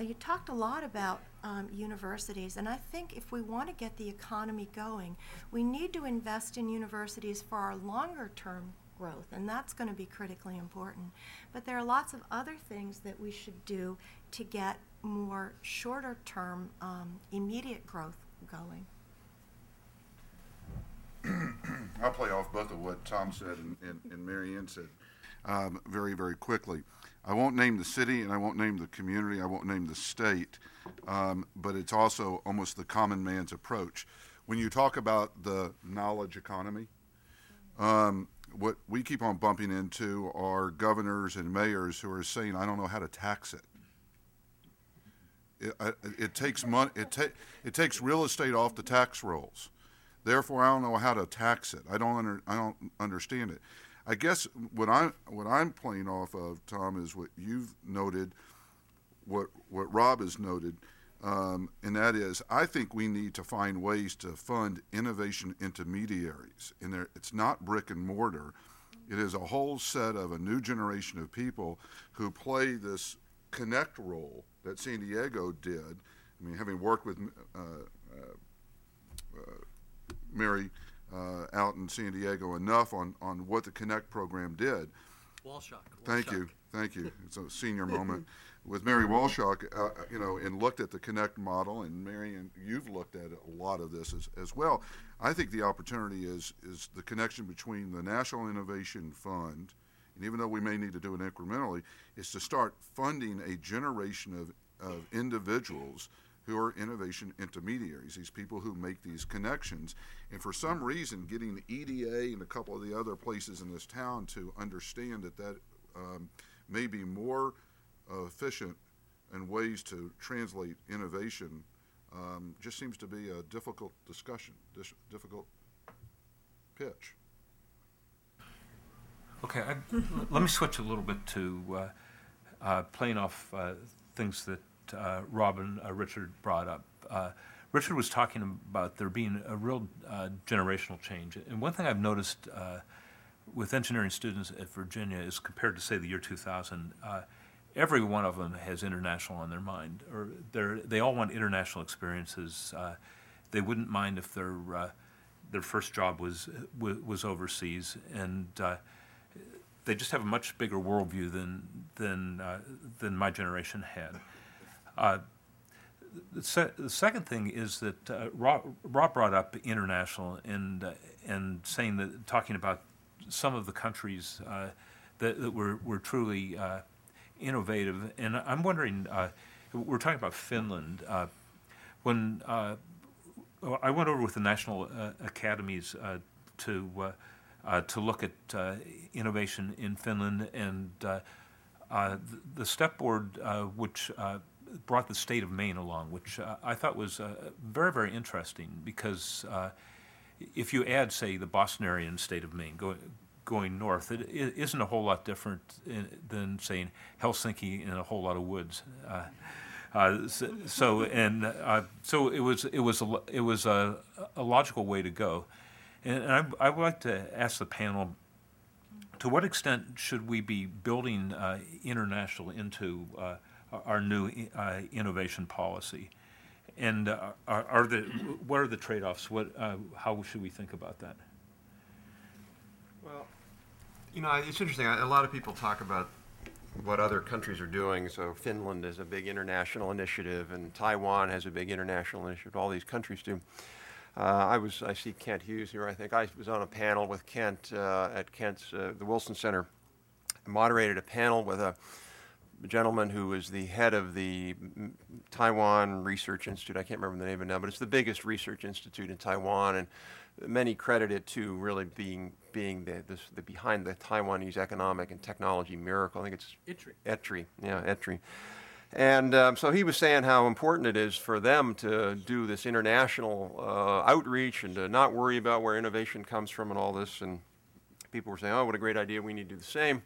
You talked a lot about universities, and I think if we want to get the economy going, we need to invest in universities for our longer-term growth, and that's going to be critically important. But there are lots of other things that we should do to get more shorter-term, immediate growth going. I'll play off both of what Tom said and Maryann said very, very quickly. I won't name the city, and I won't name the community, I won't name the state, but it's also almost the common man's approach. When you talk about the knowledge economy, what we keep on bumping into are governors and mayors who are saying, I don't know how to tax it. It takes money. It takes real estate off the tax rolls. Therefore, I don't know how to tax it. I don't understand it. I guess what I'm playing off of, Tom, is what you've noted, what Rob has noted, and that is, I think we need to find ways to fund innovation intermediaries. And it's not brick and mortar. It is a whole set of a new generation of people who play this connect role that San Diego did. I mean, having worked with Mary out in San Diego enough on what the Connect program did. Walshock. Thank you. It's a senior moment. With Mary Walshock, and looked at the Connect model, and Maryann, you've looked at a lot of this as well. I think the opportunity is the connection between the National Innovation Fund, and even though we may need to do it incrementally, is to start funding a generation of individuals who are innovation intermediaries, these people who make these connections. And for some reason, getting the EDA and a couple of the other places in this town to understand that may be more efficient in ways to translate innovation just seems to be a difficult discussion, difficult pitch. Okay, let me switch a little bit to playing off things that Robin Richard brought up. Richard was talking about there being a real generational change. And one thing I've noticed with engineering students at Virginia is compared to, say, the year 2000, every one of them has international on their mind, or they all want international experiences. They wouldn't mind if their first job was overseas, and they just have a much bigger worldview than my generation had. The second thing is that Rob brought up international and saying that, talking about some of the countries that were truly innovative, and I'm wondering, we're talking about Finland. When I went over with the national academies to look at innovation in Finland, and the STEP board, which brought the state of Maine along, which I thought was very, very interesting, because if you add, say, the Bostonian state of Maine going north, it isn't a whole lot different than saying Helsinki in a whole lot of woods. So it was a logical way to go, and I would like to ask the panel: to what extent should we be building international into our new innovation policy, and what are the trade-offs? How should we think about that? Well, you know, it's interesting. A lot of people talk about what other countries are doing. So Finland is a big international initiative, and Taiwan has a big international initiative. All these countries do. I see Kent Hughes here. I think I was on a panel with Kent at Kent's the Wilson Center. I moderated a panel with a gentleman who was the head of the Taiwan Research Institute. I can't remember the name of it now, but it's the biggest research institute in Taiwan, and many credit it to really being the behind the Taiwanese economic and technology miracle. I think it's ETRI. Yeah, ETRI. And so he was saying how important it is for them to do this international outreach and to not worry about where innovation comes from and all this. And people were saying, oh, what a great idea, we need to do the same.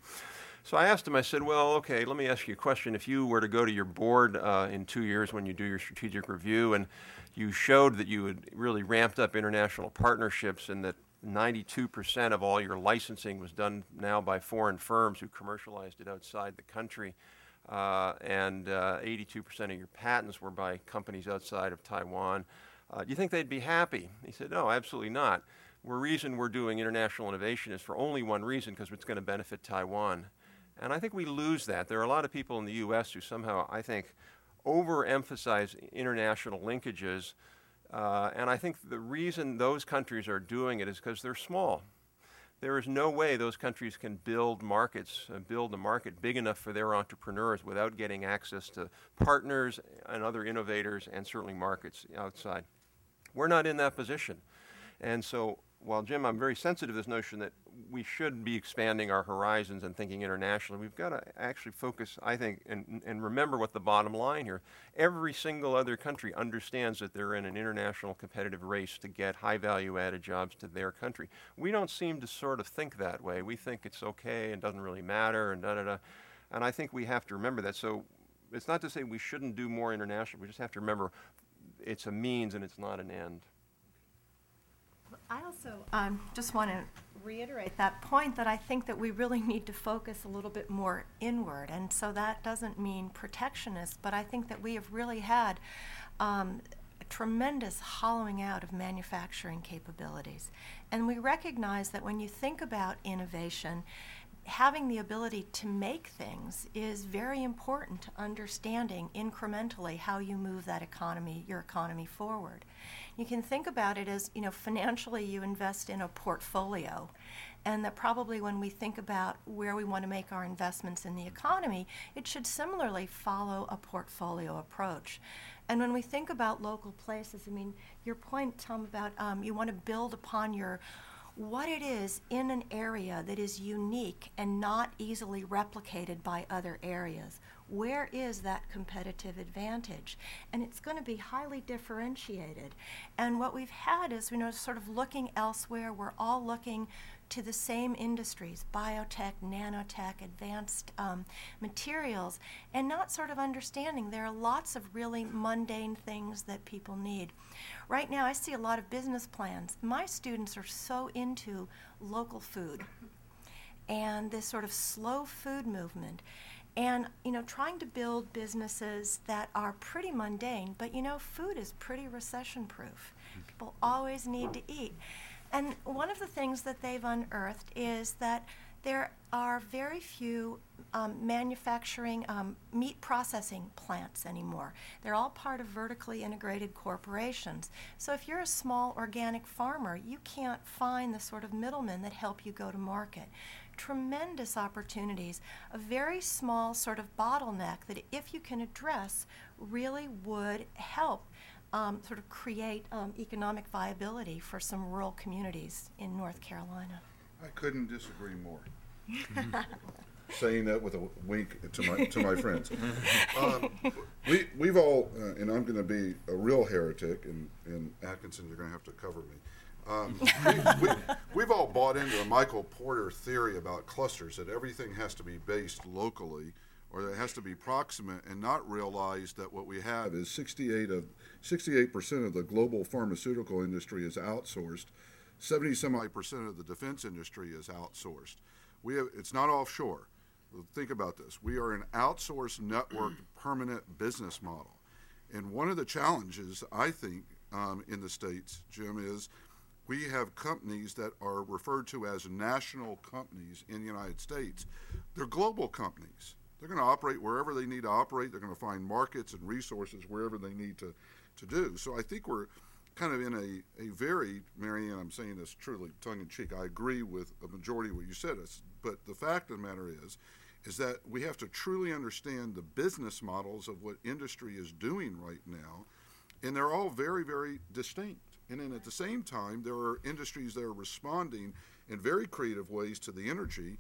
So I asked him, I said, well, okay, let me ask you a question. If you were to go to your board in 2 years when you do your strategic review, and you showed that you had really ramped up international partnerships and that 92% of all your licensing was done now by foreign firms who commercialized it outside the country, and 82% of your patents were by companies outside of Taiwan, do you think they'd be happy? He said, no, absolutely not. The reason we're doing international innovation is for only one reason, because it's going to benefit Taiwan. And I think we lose that. There are a lot of people in the U.S. who somehow, I think, overemphasize international linkages. And I think the reason those countries are doing it is because they're small. There is no way those countries can build markets, build a market big enough for their entrepreneurs without getting access to partners and other innovators and certainly markets outside. We're not in that position. And so, while, Jim, I'm very sensitive to this notion that we should be expanding our horizons and thinking internationally, we've got to actually focus, I think, and remember what the bottom line here. Every single other country understands that they're in an international competitive race to get high value-added jobs to their country. We don't seem to sort of think that way. We think it's okay and doesn't really matter and da-da-da. And I think we have to remember that. So it's not to say we shouldn't do more international. We just have to remember it's a means and it's not an end. I also just want to reiterate that point, that I think that we really need to focus a little bit more inward. And so that doesn't mean protectionist, but I think that we have really had a tremendous hollowing out of manufacturing capabilities. And we recognize that when you think about innovation, having the ability to make things is very important to understanding incrementally how you move that economy, your economy, forward. You can think about it as, you know, financially you invest in a portfolio, and that probably when we think about where we want to make our investments in the economy, it should similarly follow a portfolio approach. And when we think about local places, I mean, your point, Tom, about you want to build upon your what it is in an area that is unique and not easily replicated by other areas. Where is that competitive advantage? And it's going to be highly differentiated. And what we've had is, you know, sort of looking elsewhere. We're all looking to the same industries, biotech, nanotech, advanced materials, and not sort of understanding there are lots of really mundane things that people need. Right now, I see a lot of business plans. My students are so into local food and this sort of slow food movement. And, you know, trying to build businesses that are pretty mundane, but, you know, food is pretty recession-proof. People always need to eat. And one of the things that they've unearthed is that there are very few manufacturing meat processing plants anymore. They're all part of vertically integrated corporations. So if you're a small organic farmer, you can't find the sort of middlemen that help you go to market. Tremendous opportunities, a very small sort of bottleneck that if you can address really would help sort of create economic viability for some rural communities in North Carolina. I couldn't disagree more. Saying that with a wink to my friends. We've all, and I'm going to be a real heretic, and Atkinson, you're going to have to cover me. We've all bought into a Michael Porter theory about clusters, that everything has to be based locally, or that it has to be proximate, and not realize that what we have is 68% of the global pharmaceutical industry is outsourced, 70-some-odd% of the defense industry is outsourced. It's not offshore. Think about this. We are an outsourced network permanent business model. And one of the challenges, I think, in the States, Jim, is we have companies that are referred to as national companies in the United States. They're global companies. They're going to operate wherever they need to operate. They're going to find markets and resources wherever they need to do. So I think we're kind of in a very, Maryann, I'm saying this truly tongue-in-cheek, I agree with a majority of what you said, but the fact of the matter is that we have to truly understand the business models of what industry is doing right now, and they're all very, very distinct. And then at the same time, there are industries that are responding in very creative ways to the energy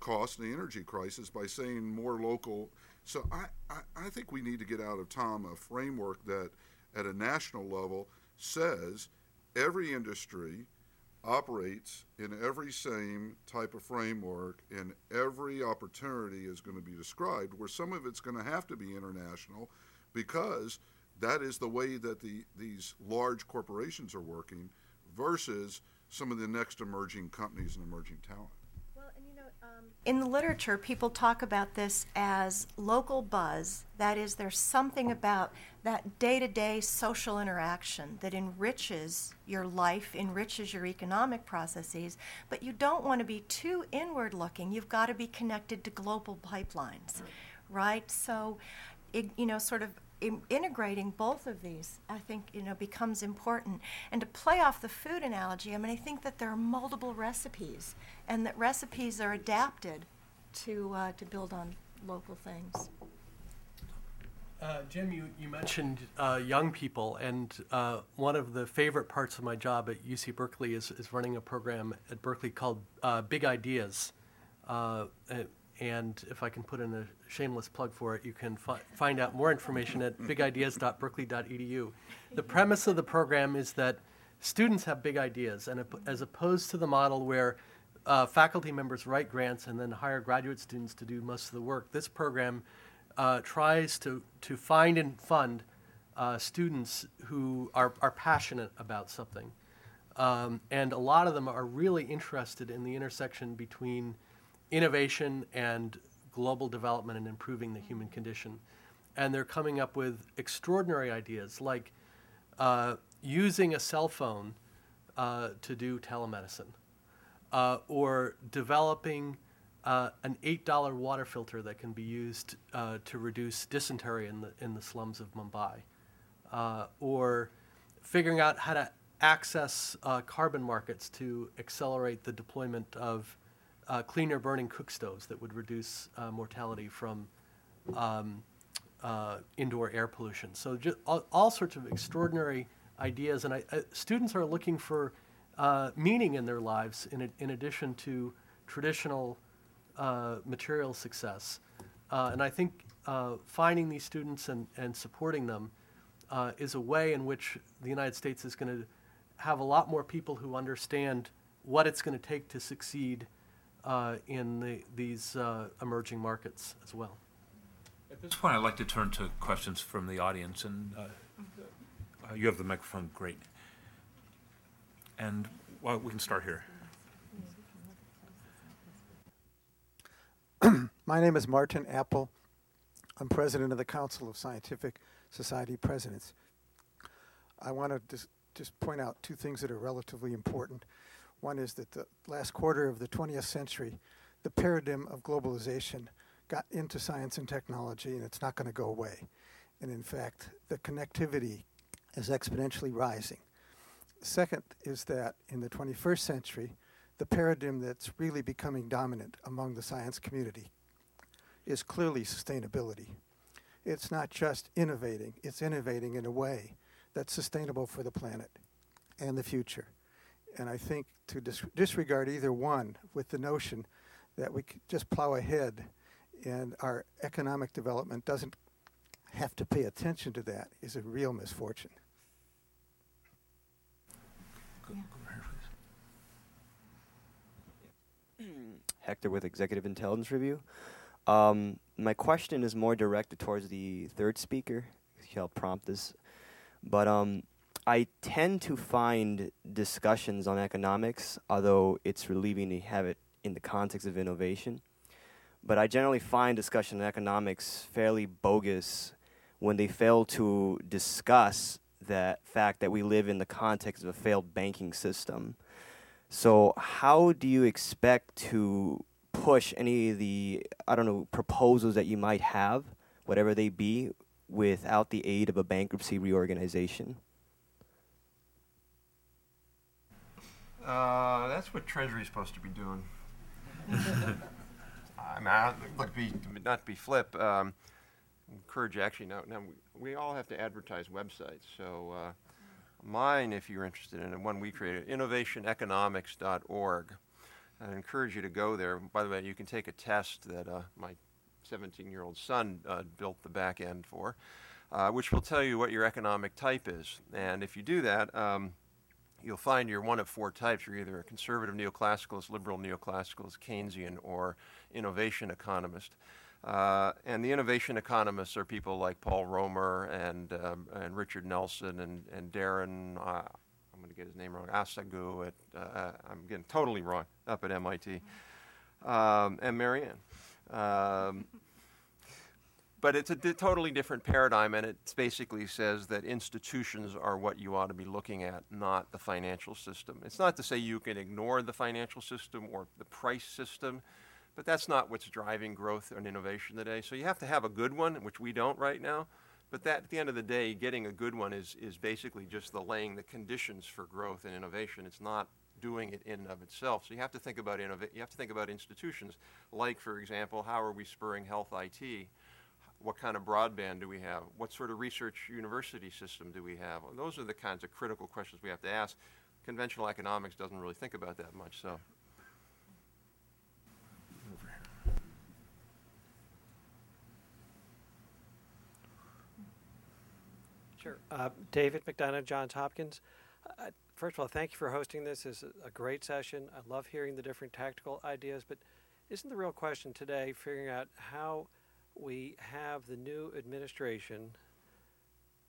cost and the energy crisis by saying more local. So I think we need to get out of Tom a framework that at a national level says every industry operates in every same type of framework, and every opportunity is going to be described, where some of it's going to have to be international, because that is the way that these large corporations are working versus some of the next emerging companies and emerging talent. In the literature, people talk about this as local buzz. That is, there's something about that day-to-day social interaction that enriches your life, enriches your economic processes, but you don't want to be too inward-looking. You've got to be connected to global pipelines, right? So, sort of integrating both of these, I think, becomes important. And to play off the food analogy, I think that there are multiple recipes, and that recipes are adapted to build on local things. Jim, you mentioned young people, and one of the favorite parts of my job at UC Berkeley is running a program at Berkeley called Big Ideas. And if I can put in a shameless plug for it, you can find out more information at bigideas.berkeley.edu. The premise of the program is that students have big ideas, and as opposed to the model where faculty members write grants and then hire graduate students to do most of the work, this program tries to find and fund students who are passionate about something. And a lot of them are really interested in the intersection between innovation and global development and improving the human condition. And they're coming up with extraordinary ideas, like using a cell phone to do telemedicine, or developing an $8 water filter that can be used to reduce dysentery in the slums of Mumbai, or figuring out how to access carbon markets to accelerate the deployment of cleaner burning cook stoves that would reduce mortality from indoor air pollution. So just all sorts of extraordinary ideas, and students are looking for meaning in their lives in addition to traditional material success. And I think finding these students and supporting them is a way in which the United States is going to have a lot more people who understand what it's going to take to succeed in these emerging markets as well. At this point, I'd like to turn to questions from the audience, and you have the microphone, great. And well, we can start here. My name is Martin Apple. I'm president of the Council of Scientific Society Presidents. I want to just point out two things that are relatively important. One is that the last quarter of the 20th century, the paradigm of globalization got into science and technology, and it's not going to go away. And in fact, the connectivity is exponentially rising. Second is that in the 21st century, the paradigm that's really becoming dominant among the science community is clearly sustainability. It's not just innovating, it's innovating in a way that's sustainable for the planet and the future. And I think to disregard either one with the notion that we could just plow ahead and our economic development doesn't have to pay attention to that is a real misfortune. Yeah. Hector with Executive Intelligence Review. My question is more directed towards the third speaker. He'll prompt this. But I tend to find discussions on economics, although it's relieving to have it in the context of innovation. But I generally find discussion on economics fairly bogus when they fail to discuss that fact that we live in the context of a failed banking system. So how do you expect to push any of the, proposals that you might have, whatever they be, without the aid of a bankruptcy reorganization? That's what Treasury's supposed to be doing. I mean, not to be flip. Encourage actually now we all have to advertise websites. So mine, if you're interested in it, one we created, innovationeconomics.org. I encourage you to go there. By the way, you can take a test that my 17-year-old son built the back end for, which will tell you what your economic type is. And if you do that, you'll find you're one of four types. You're either a conservative neoclassicalist, liberal neoclassicalist, Keynesian, or innovation economist. And the innovation economists are people like Paul Romer and Richard Nelson and Darren, I'm going to get his name wrong, Asagoo I'm getting totally wrong, up at MIT, and Maryann. But it's a totally different paradigm, and it basically says that institutions are what you ought to be looking at, not the financial system. It's not to say you can ignore the financial system or the price system, but that's not what's driving growth and innovation today. So you have to have a good one, which we don't right now. But that, at the end of the day, getting a good one is basically just the laying the conditions for growth and innovation. It's not doing it in and of itself. So you have to think about institutions, like, for example, how are we spurring health IT? What kind of broadband do we have? What sort of research university system do we have? Those are the kinds of critical questions we have to ask. Conventional economics doesn't really think about that much. So, sure. David McDonough, Johns Hopkins. First of all, thank you for hosting this. This is a great session. I love hearing the different tactical ideas, but isn't the real question today figuring out how we have the new administration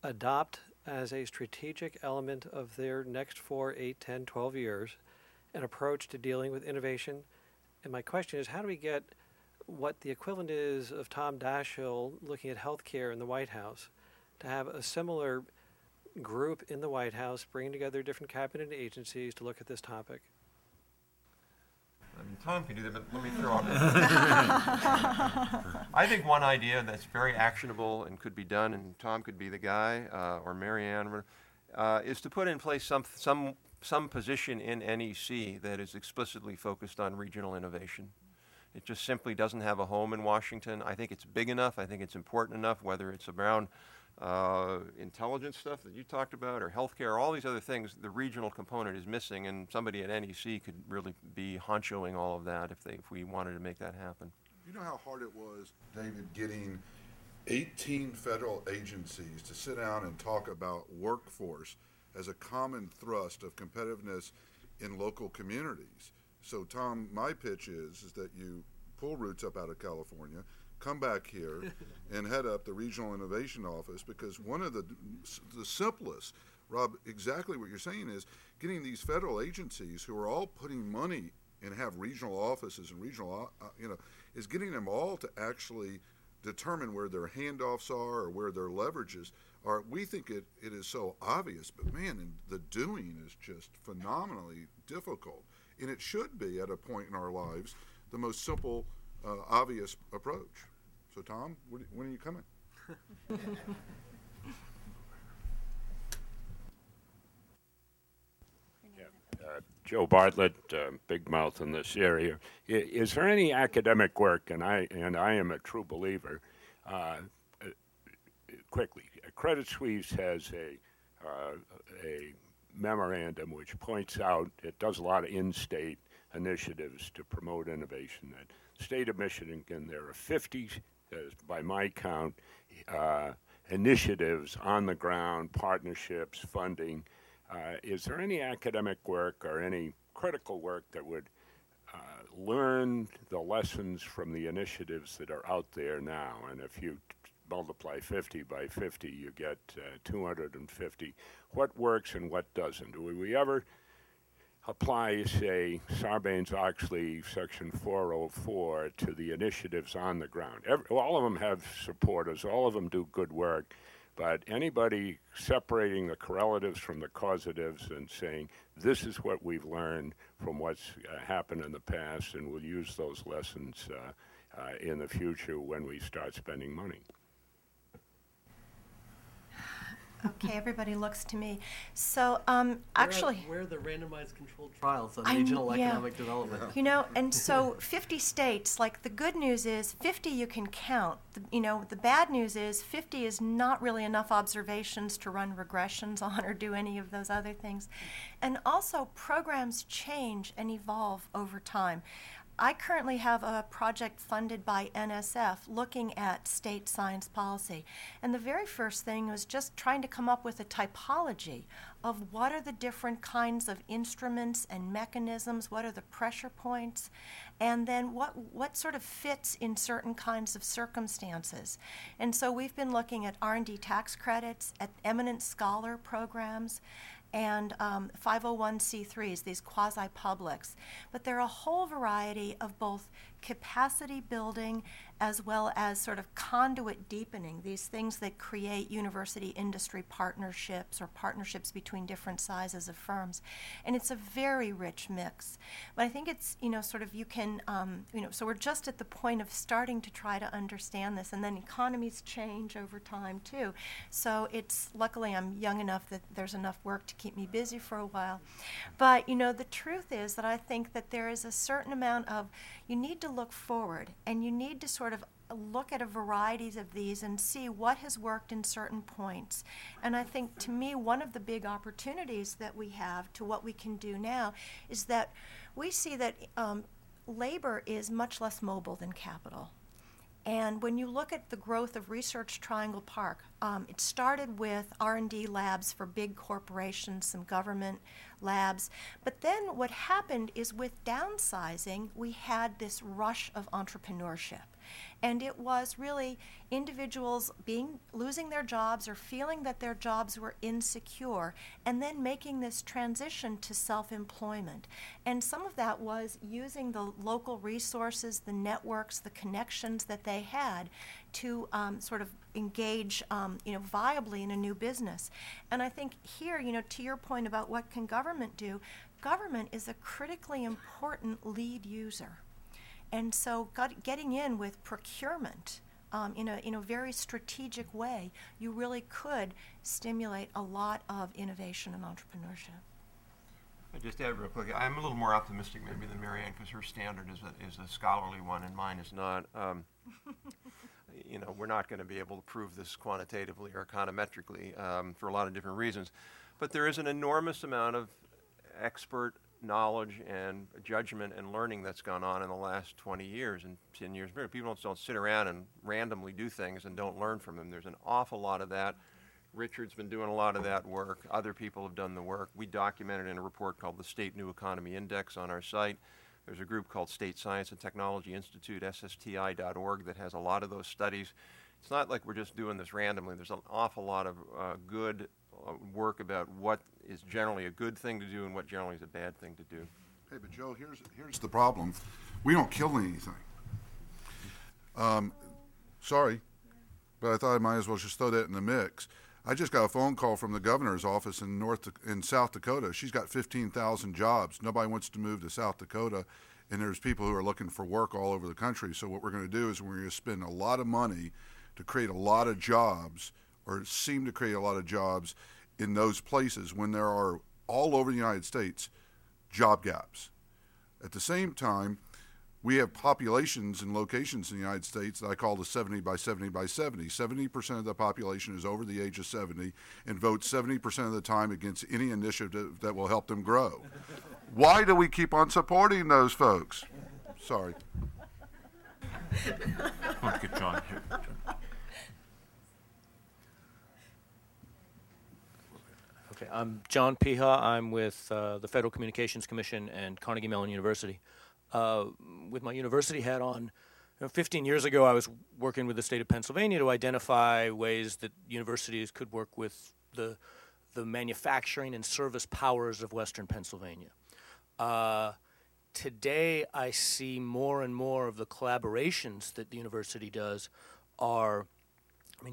adopt as a strategic element of their next 4, 8, 10, 12 years an approach to dealing with innovation? And my question is, how do we get what the equivalent is of Tom Daschle looking at healthcare in the White House to have a similar group in the White House bringing together different cabinet agencies to look at this topic? I mean, Tom can do that, but let me throw out that. I think one idea that's very actionable and could be done, and Tom could be the guy, or Maryann, is to put in place some position in NEC that is explicitly focused on regional innovation. It just simply doesn't have a home in Washington. I think it's big enough. I think it's important enough, whether it's around intelligence stuff that you talked about, or healthcare, all these other things. The regional component is missing, and somebody at NEC could really be honchoing all of that if we wanted to make that happen. You know how hard it was, David, getting 18 federal agencies to sit down and talk about workforce as a common thrust of competitiveness in local communities. So, Tom, my pitch is that you pull Roots up out of California, come back here, and head up the Regional Innovation Office, because one of the simplest, Rob, exactly what you're saying is getting these federal agencies who are all putting money and have regional offices and regional, is getting them all to actually determine where their handoffs are or where their leverages are. We think it is so obvious, but man, the doing is just phenomenally difficult. And it should be, at a point in our lives, the most simple, obvious approach. So, Tom, when are you coming? Joe Bartlett, big mouth in this area. Is there any academic work, and I am a true believer, quickly, Credit Suisse has a memorandum which points out, it does a lot of in-state initiatives to promote innovation. The state of Michigan, there are 50, by my count, initiatives on the ground, partnerships, funding. Is there any academic work or any critical work that would learn the lessons from the initiatives that are out there now? And if you multiply 50 by 50, you get 250. What works and what doesn't? Do we ever apply, say, Sarbanes-Oxley Section 404 to the initiatives on the ground? All of them have supporters. All of them do good work. But anybody separating the correlatives from the causatives and saying, this is what we've learned from what's happened in the past, and we'll use those lessons in the future when we start spending money. Okay, everybody looks to me. So where are the randomized controlled trials on regional economic development? Yeah. And so 50 states, like the good news is 50 you can count. The bad news is 50 is not really enough observations to run regressions on or do any of those other things. And also programs change and evolve over time. I currently have a project funded by NSF looking at state science policy. And the very first thing was just trying to come up with a typology of what are the different kinds of instruments and mechanisms, what are the pressure points, and then what sort of fits in certain kinds of circumstances. And so we've been looking at R&D tax credits, at eminent scholar programs, and 501c3s, these quasi-publics. But there are a whole variety of both capacity building as well as sort of conduit deepening, these things that create university-industry partnerships or partnerships between different sizes of firms. And it's a very rich mix. But I think it's, sort of you can, so we're just at the point of starting to try to understand this. And then economies change over time, too. So it's, luckily I'm young enough that there's enough work to keep me busy for a while. But, the truth is that I think that there is a certain amount of, you need to look forward and you need to sort of look at a variety of these and see what has worked in certain points. And I think, to me, one of the big opportunities that we have to what we can do now is that we see that labor is much less mobile than capital. And when you look at the growth of Research Triangle Park, it started with R&D labs for big corporations, some government labs. But then what happened is with downsizing, we had this rush of entrepreneurship. And it was really individuals losing their jobs or feeling that their jobs were insecure, and then making this transition to self-employment. And some of that was using the local resources, the networks, the connections that they had to sort of engage viably in a new business. And I think here, to your point about what can government do, government is a critically important lead user. And so getting in with procurement in a very strategic way, you really could stimulate a lot of innovation and entrepreneurship. I'll just add real quick, I'm a little more optimistic maybe than Maryann, because her standard is a scholarly one and mine is not. We're not going to be able to prove this quantitatively or econometrically for a lot of different reasons. But there is an enormous amount of expert knowledge and judgment and learning that's gone on in the last 20 years and 10 years. People just don't sit around and randomly do things and don't learn from them. There's an awful lot of that. Richard's been doing a lot of that work. Other people have done the work. We documented in a report called the State New Economy Index on our site. There's a group called State Science and Technology Institute, SSTI.org, that has a lot of those studies. It's not like we're just doing this randomly. There's an awful lot of good work about what is generally a good thing to do and what generally is a bad thing to do. Hey, but Joe, here's the problem. We don't kill anything. Sorry, but I thought I might as well just throw that in the mix. I just got a phone call from the governor's office in South Dakota. She's got 15,000 jobs. Nobody wants to move to South Dakota, and there's people who are looking for work all over the country. So what we're going to do is we're going to spend a lot of money to create a lot of jobs, or seem to create a lot of jobs in those places when there are all over the United States job gaps. At the same time, we have populations and locations in the United States that I call the 70 by 70 by 70. 70% of the population is over the age of 70 and votes 70% of the time against any initiative that will help them grow. Why do we keep on supporting those folks? Sorry. Good John. Okay, I'm John Piha. I'm with the Federal Communications Commission and Carnegie Mellon University. With my university hat on, 15 years ago I was working with the state of Pennsylvania to identify ways that universities could work with the manufacturing and service powers of Western Pennsylvania. Today I see more and more of the collaborations that the university does are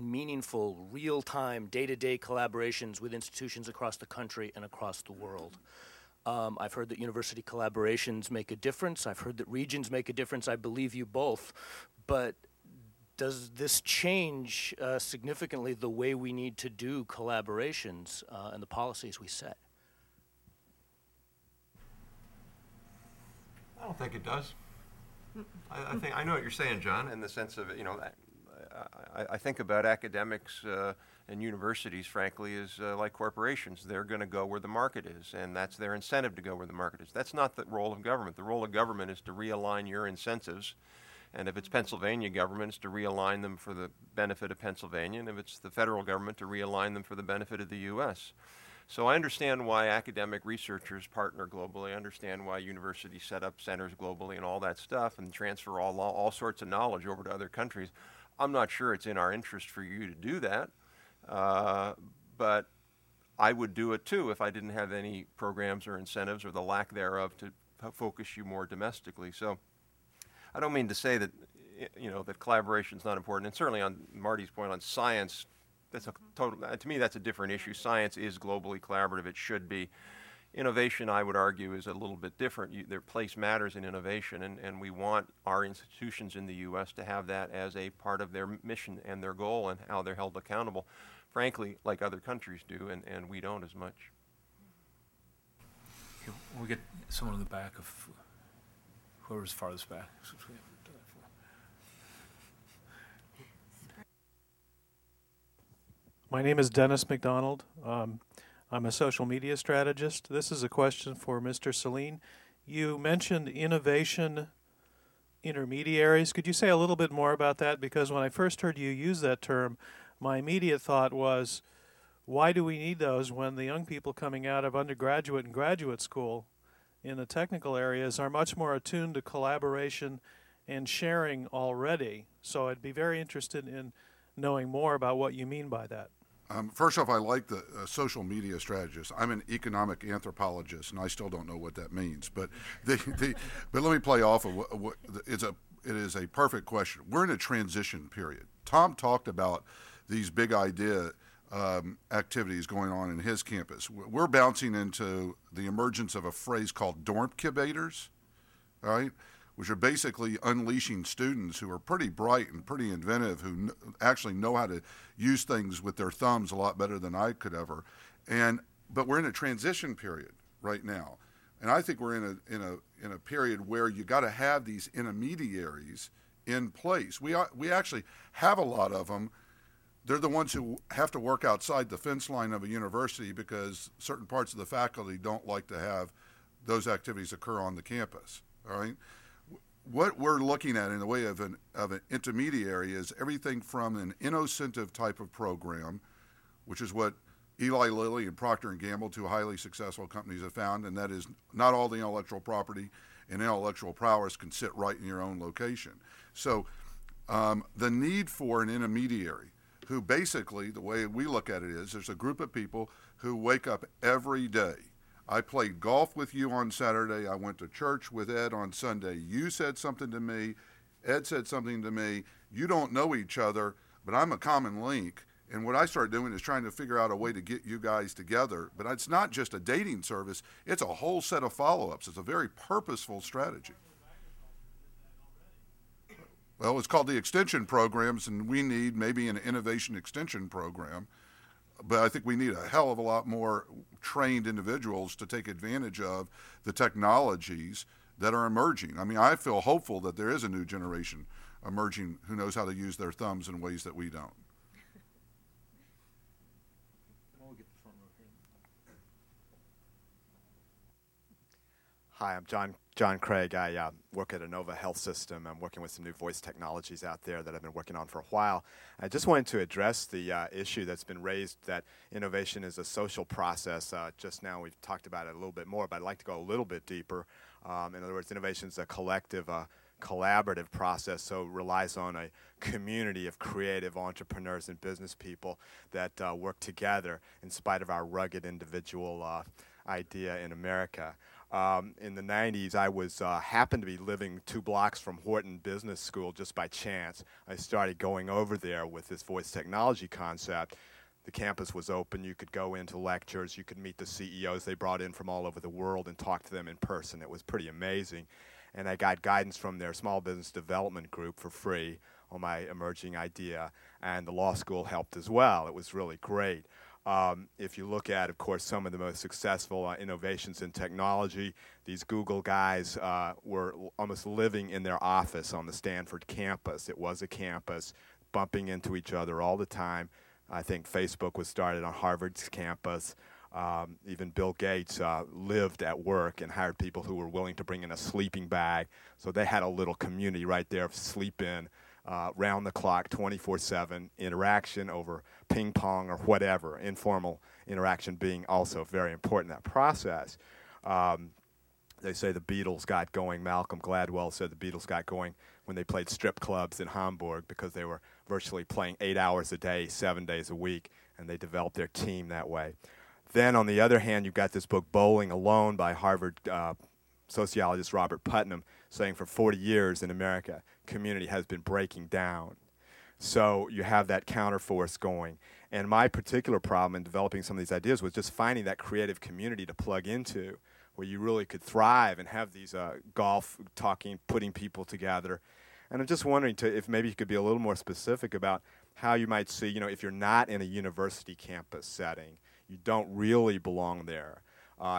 meaningful, real-time, day-to-day collaborations with institutions across the country and across the world. I've heard that university collaborations make a difference. I've heard that regions make a difference. I believe you both. But does this change significantly the way we need to do collaborations and the policies we set? I don't think it does. I think I know what you're saying, John, in the sense of, I think about academics and universities, frankly, is like corporations. They're going to go where the market is, and that's their incentive to go where the market is. That's not the role of government. The role of government is to realign your incentives, and if it's Pennsylvania government, it's to realign them for the benefit of Pennsylvania, and if it's the federal government, to realign them for the benefit of the U.S. So I understand why academic researchers partner globally. I understand why universities set up centers globally and all that stuff and transfer all sorts of knowledge over to other countries. I'm not sure it's in our interest for you to do that, but I would do it too if I didn't have any programs or incentives or the lack thereof to focus you more domestically. So I don't mean to say that, that collaboration is not important, and certainly on Marty's point on science, that's a total, to me that's a different issue. Science is globally collaborative, it should be. Innovation, I would argue, is a little bit different. Their place matters in innovation, and we want our institutions in the U.S. to have that as a part of their mission and their goal and how they're held accountable, frankly, like other countries do, and we don't as much. We'll get someone in the back of whoever's farthest back. My name is Dennis McDonald. I'm a social media strategist. This is a question for Mr. Saline. You mentioned innovation intermediaries. Could you say a little bit more about that? Because when I first heard you use that term, my immediate thought was, why do we need those when the young people coming out of undergraduate and graduate school in the technical areas are much more attuned to collaboration and sharing already? So I'd be very interested in knowing more about what you mean by that. First off, I like the social media strategist. I'm an economic anthropologist, and I still don't know what that means. But but let me play off of what it is a perfect question. We're in a transition period. Tom talked about these big idea activities going on in his campus. We're bouncing into the emergence of a phrase called dormcubators, all right, which are basically unleashing students who are pretty bright and pretty inventive, who actually know how to use things with their thumbs a lot better than I could ever. But we're in a transition period right now, and I think we're in a period where you got to have these intermediaries in place. We actually have a lot of them. They're the ones who have to work outside the fence line of a university because certain parts of the faculty don't like to have those activities occur on the campus, all right? What we're looking at in the way of an intermediary is everything from an innocentive type of program, which is what Eli Lilly and Procter & Gamble, two highly successful companies, have found, and that is not all the intellectual property and intellectual prowess can sit right in your own location. So the need for an intermediary who basically, the way we look at it is, there's a group of people who wake up every day. I played golf with you on Saturday. I went to church with Ed on Sunday. You said something to me. Ed said something to me. You don't know each other, but I'm a common link. And what I started doing is trying to figure out a way to get you guys together. But it's not just a dating service. It's a whole set of follow-ups. It's a very purposeful strategy. Well, it's called the extension programs, and we need maybe an innovation extension program. But I think we need a hell of a lot more trained individuals to take advantage of the technologies that are emerging. I mean, I feel hopeful that there is a new generation emerging who knows how to use their thumbs in ways that we don't. Hi, I'm John Craig. I work at Inova Health System. I'm working with some new voice technologies out there that I've been working on for a while. I just wanted to address the issue that's been raised, that innovation is a social process. Just now we've talked about it a little bit more, but I'd like to go a little bit deeper. In other words, innovation is a collective, collaborative process, so relies on a community of creative entrepreneurs and business people that work together in spite of our rugged individual idea in America. In the 90s, I was happened to be living 2 blocks from Wharton Business School just by chance. I started going over there with this voice technology concept. The campus was open. You could go into lectures. You could meet the CEOs they brought in from all over the world and talk to them in person. It was pretty amazing. And I got guidance from their small business development group for free on my emerging idea. And the law school helped as well. It was really great. If you look at, of course, some of the most successful innovations in technology, these Google guys were almost living in their office on the Stanford campus. It was a campus, bumping into each other all the time. I think Facebook was started on Harvard's campus. Even Bill Gates lived at work and hired people who were willing to bring in a sleeping bag. So they had a little community right there of sleep in. Round-the-clock, 24/7 interaction over ping pong or whatever, informal interaction being also very important in that process. They say the Beatles got going. Malcolm Gladwell said the Beatles got going when they played strip clubs in Hamburg because they were virtually playing 8 hours a day, 7 days a week, and they developed their team that way. Then, on the other hand, you've got this book, Bowling Alone, by Harvard sociologist Robert Putnam, saying for 40 years in America, community has been breaking down. So you have that counterforce going. And my particular problem in developing some of these ideas was just finding that creative community to plug into where you really could thrive and have these golf talking, putting people together. And I'm just wondering if maybe you could be a little more specific about how you might see, you know, if you're not in a university campus setting, you don't really belong there.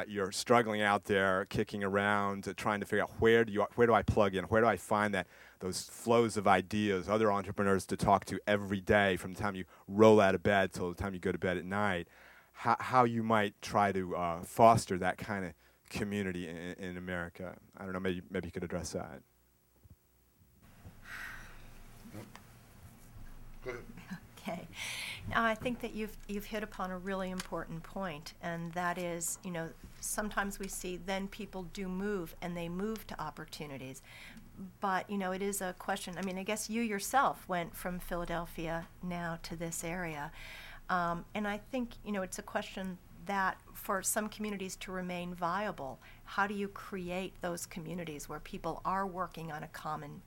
You're struggling out there, kicking around, trying to figure out where do I plug in, where do I find that those flows of ideas, other entrepreneurs to talk to every day from the time you roll out of bed till the time you go to bed at night, how you might try to foster that kind of community in America. I don't know, maybe you could address that. Go ahead. Okay. I think that you've hit upon a really important point, and that is, you know, sometimes we see then people do move, and they move to opportunities. But, you know, it is a question. I mean, I guess you yourself went from Philadelphia now to this area. And I think, you know, it's a question that for some communities to remain viable, how do you create those communities where people are working on a common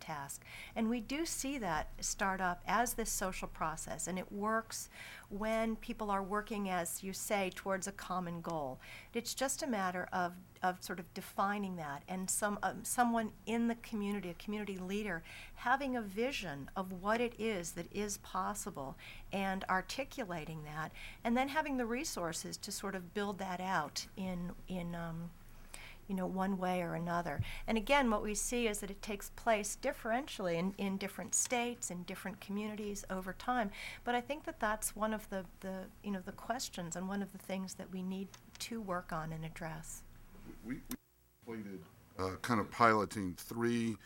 task? And we do see that start up as this social process, and it works when people are working, as you say, towards a common goal. It's just a matter of sort of defining that, and someone in the community, a community leader, having a vision of what it is that is possible and articulating that, and then having the resources to sort of build that out in you know, one way or another. And again, what we see is that it takes place differentially in different states, in different communities over time. But I think that that's one of the questions and one of the things that we need to work on and address. we completed kind of piloting three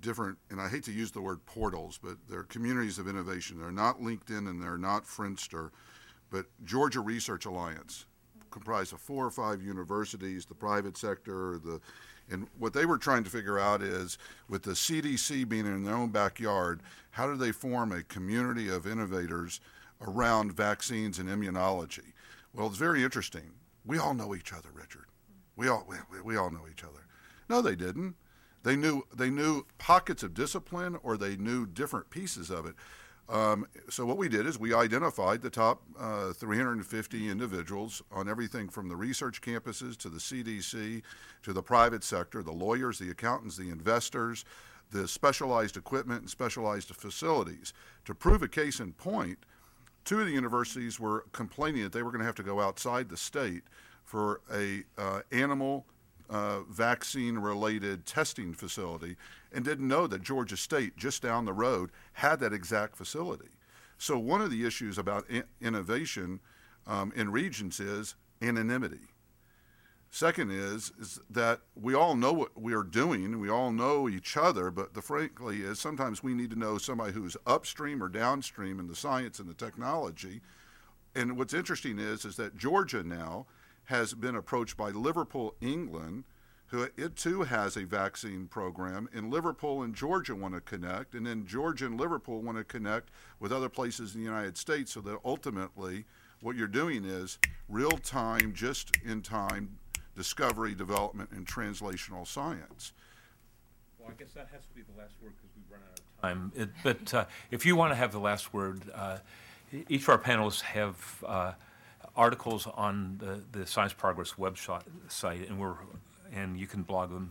different, and I hate to use the word portals, but they're communities of innovation. They're not LinkedIn and they're not Friendster, but Georgia Research Alliance, comprised of 4 or 5 universities, the private sector, and what they were trying to figure out is, with the CDC being in their own backyard, how do they form a community of innovators around vaccines and immunology? Well, it's very interesting. We all know each other, Richard. We all know each other. No, they didn't. They knew pockets of discipline, or they knew different pieces of it. So what we did is we identified the top 350 individuals on everything from the research campuses to the CDC to the private sector, the lawyers, the accountants, the investors, the specialized equipment and specialized facilities. To prove a case in point, 2 of the universities were complaining that they were going to have to go outside the state for a animal vaccine-related testing facility, and didn't know that Georgia State, just down the road, had that exact facility. So one of the issues about innovation in regions is anonymity. Second is that we all know what we are doing, we all know each other, but frankly is sometimes we need to know somebody who's upstream or downstream in the science and the technology. And what's interesting is that Georgia now has been approached by Liverpool, England, who it too has a vaccine program, and Liverpool and Georgia want to connect, and then Georgia and Liverpool want to connect with other places in the United States, so that ultimately what you're doing is real-time, just-in-time discovery, development, and translational science. Well, I guess that has to be the last word, because we've run out of time. But if you want to have the last word, each of our panelists have articles on the Science Progress website, and you can blog them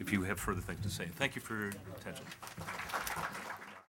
if you have further things to say. Thank you for your attention.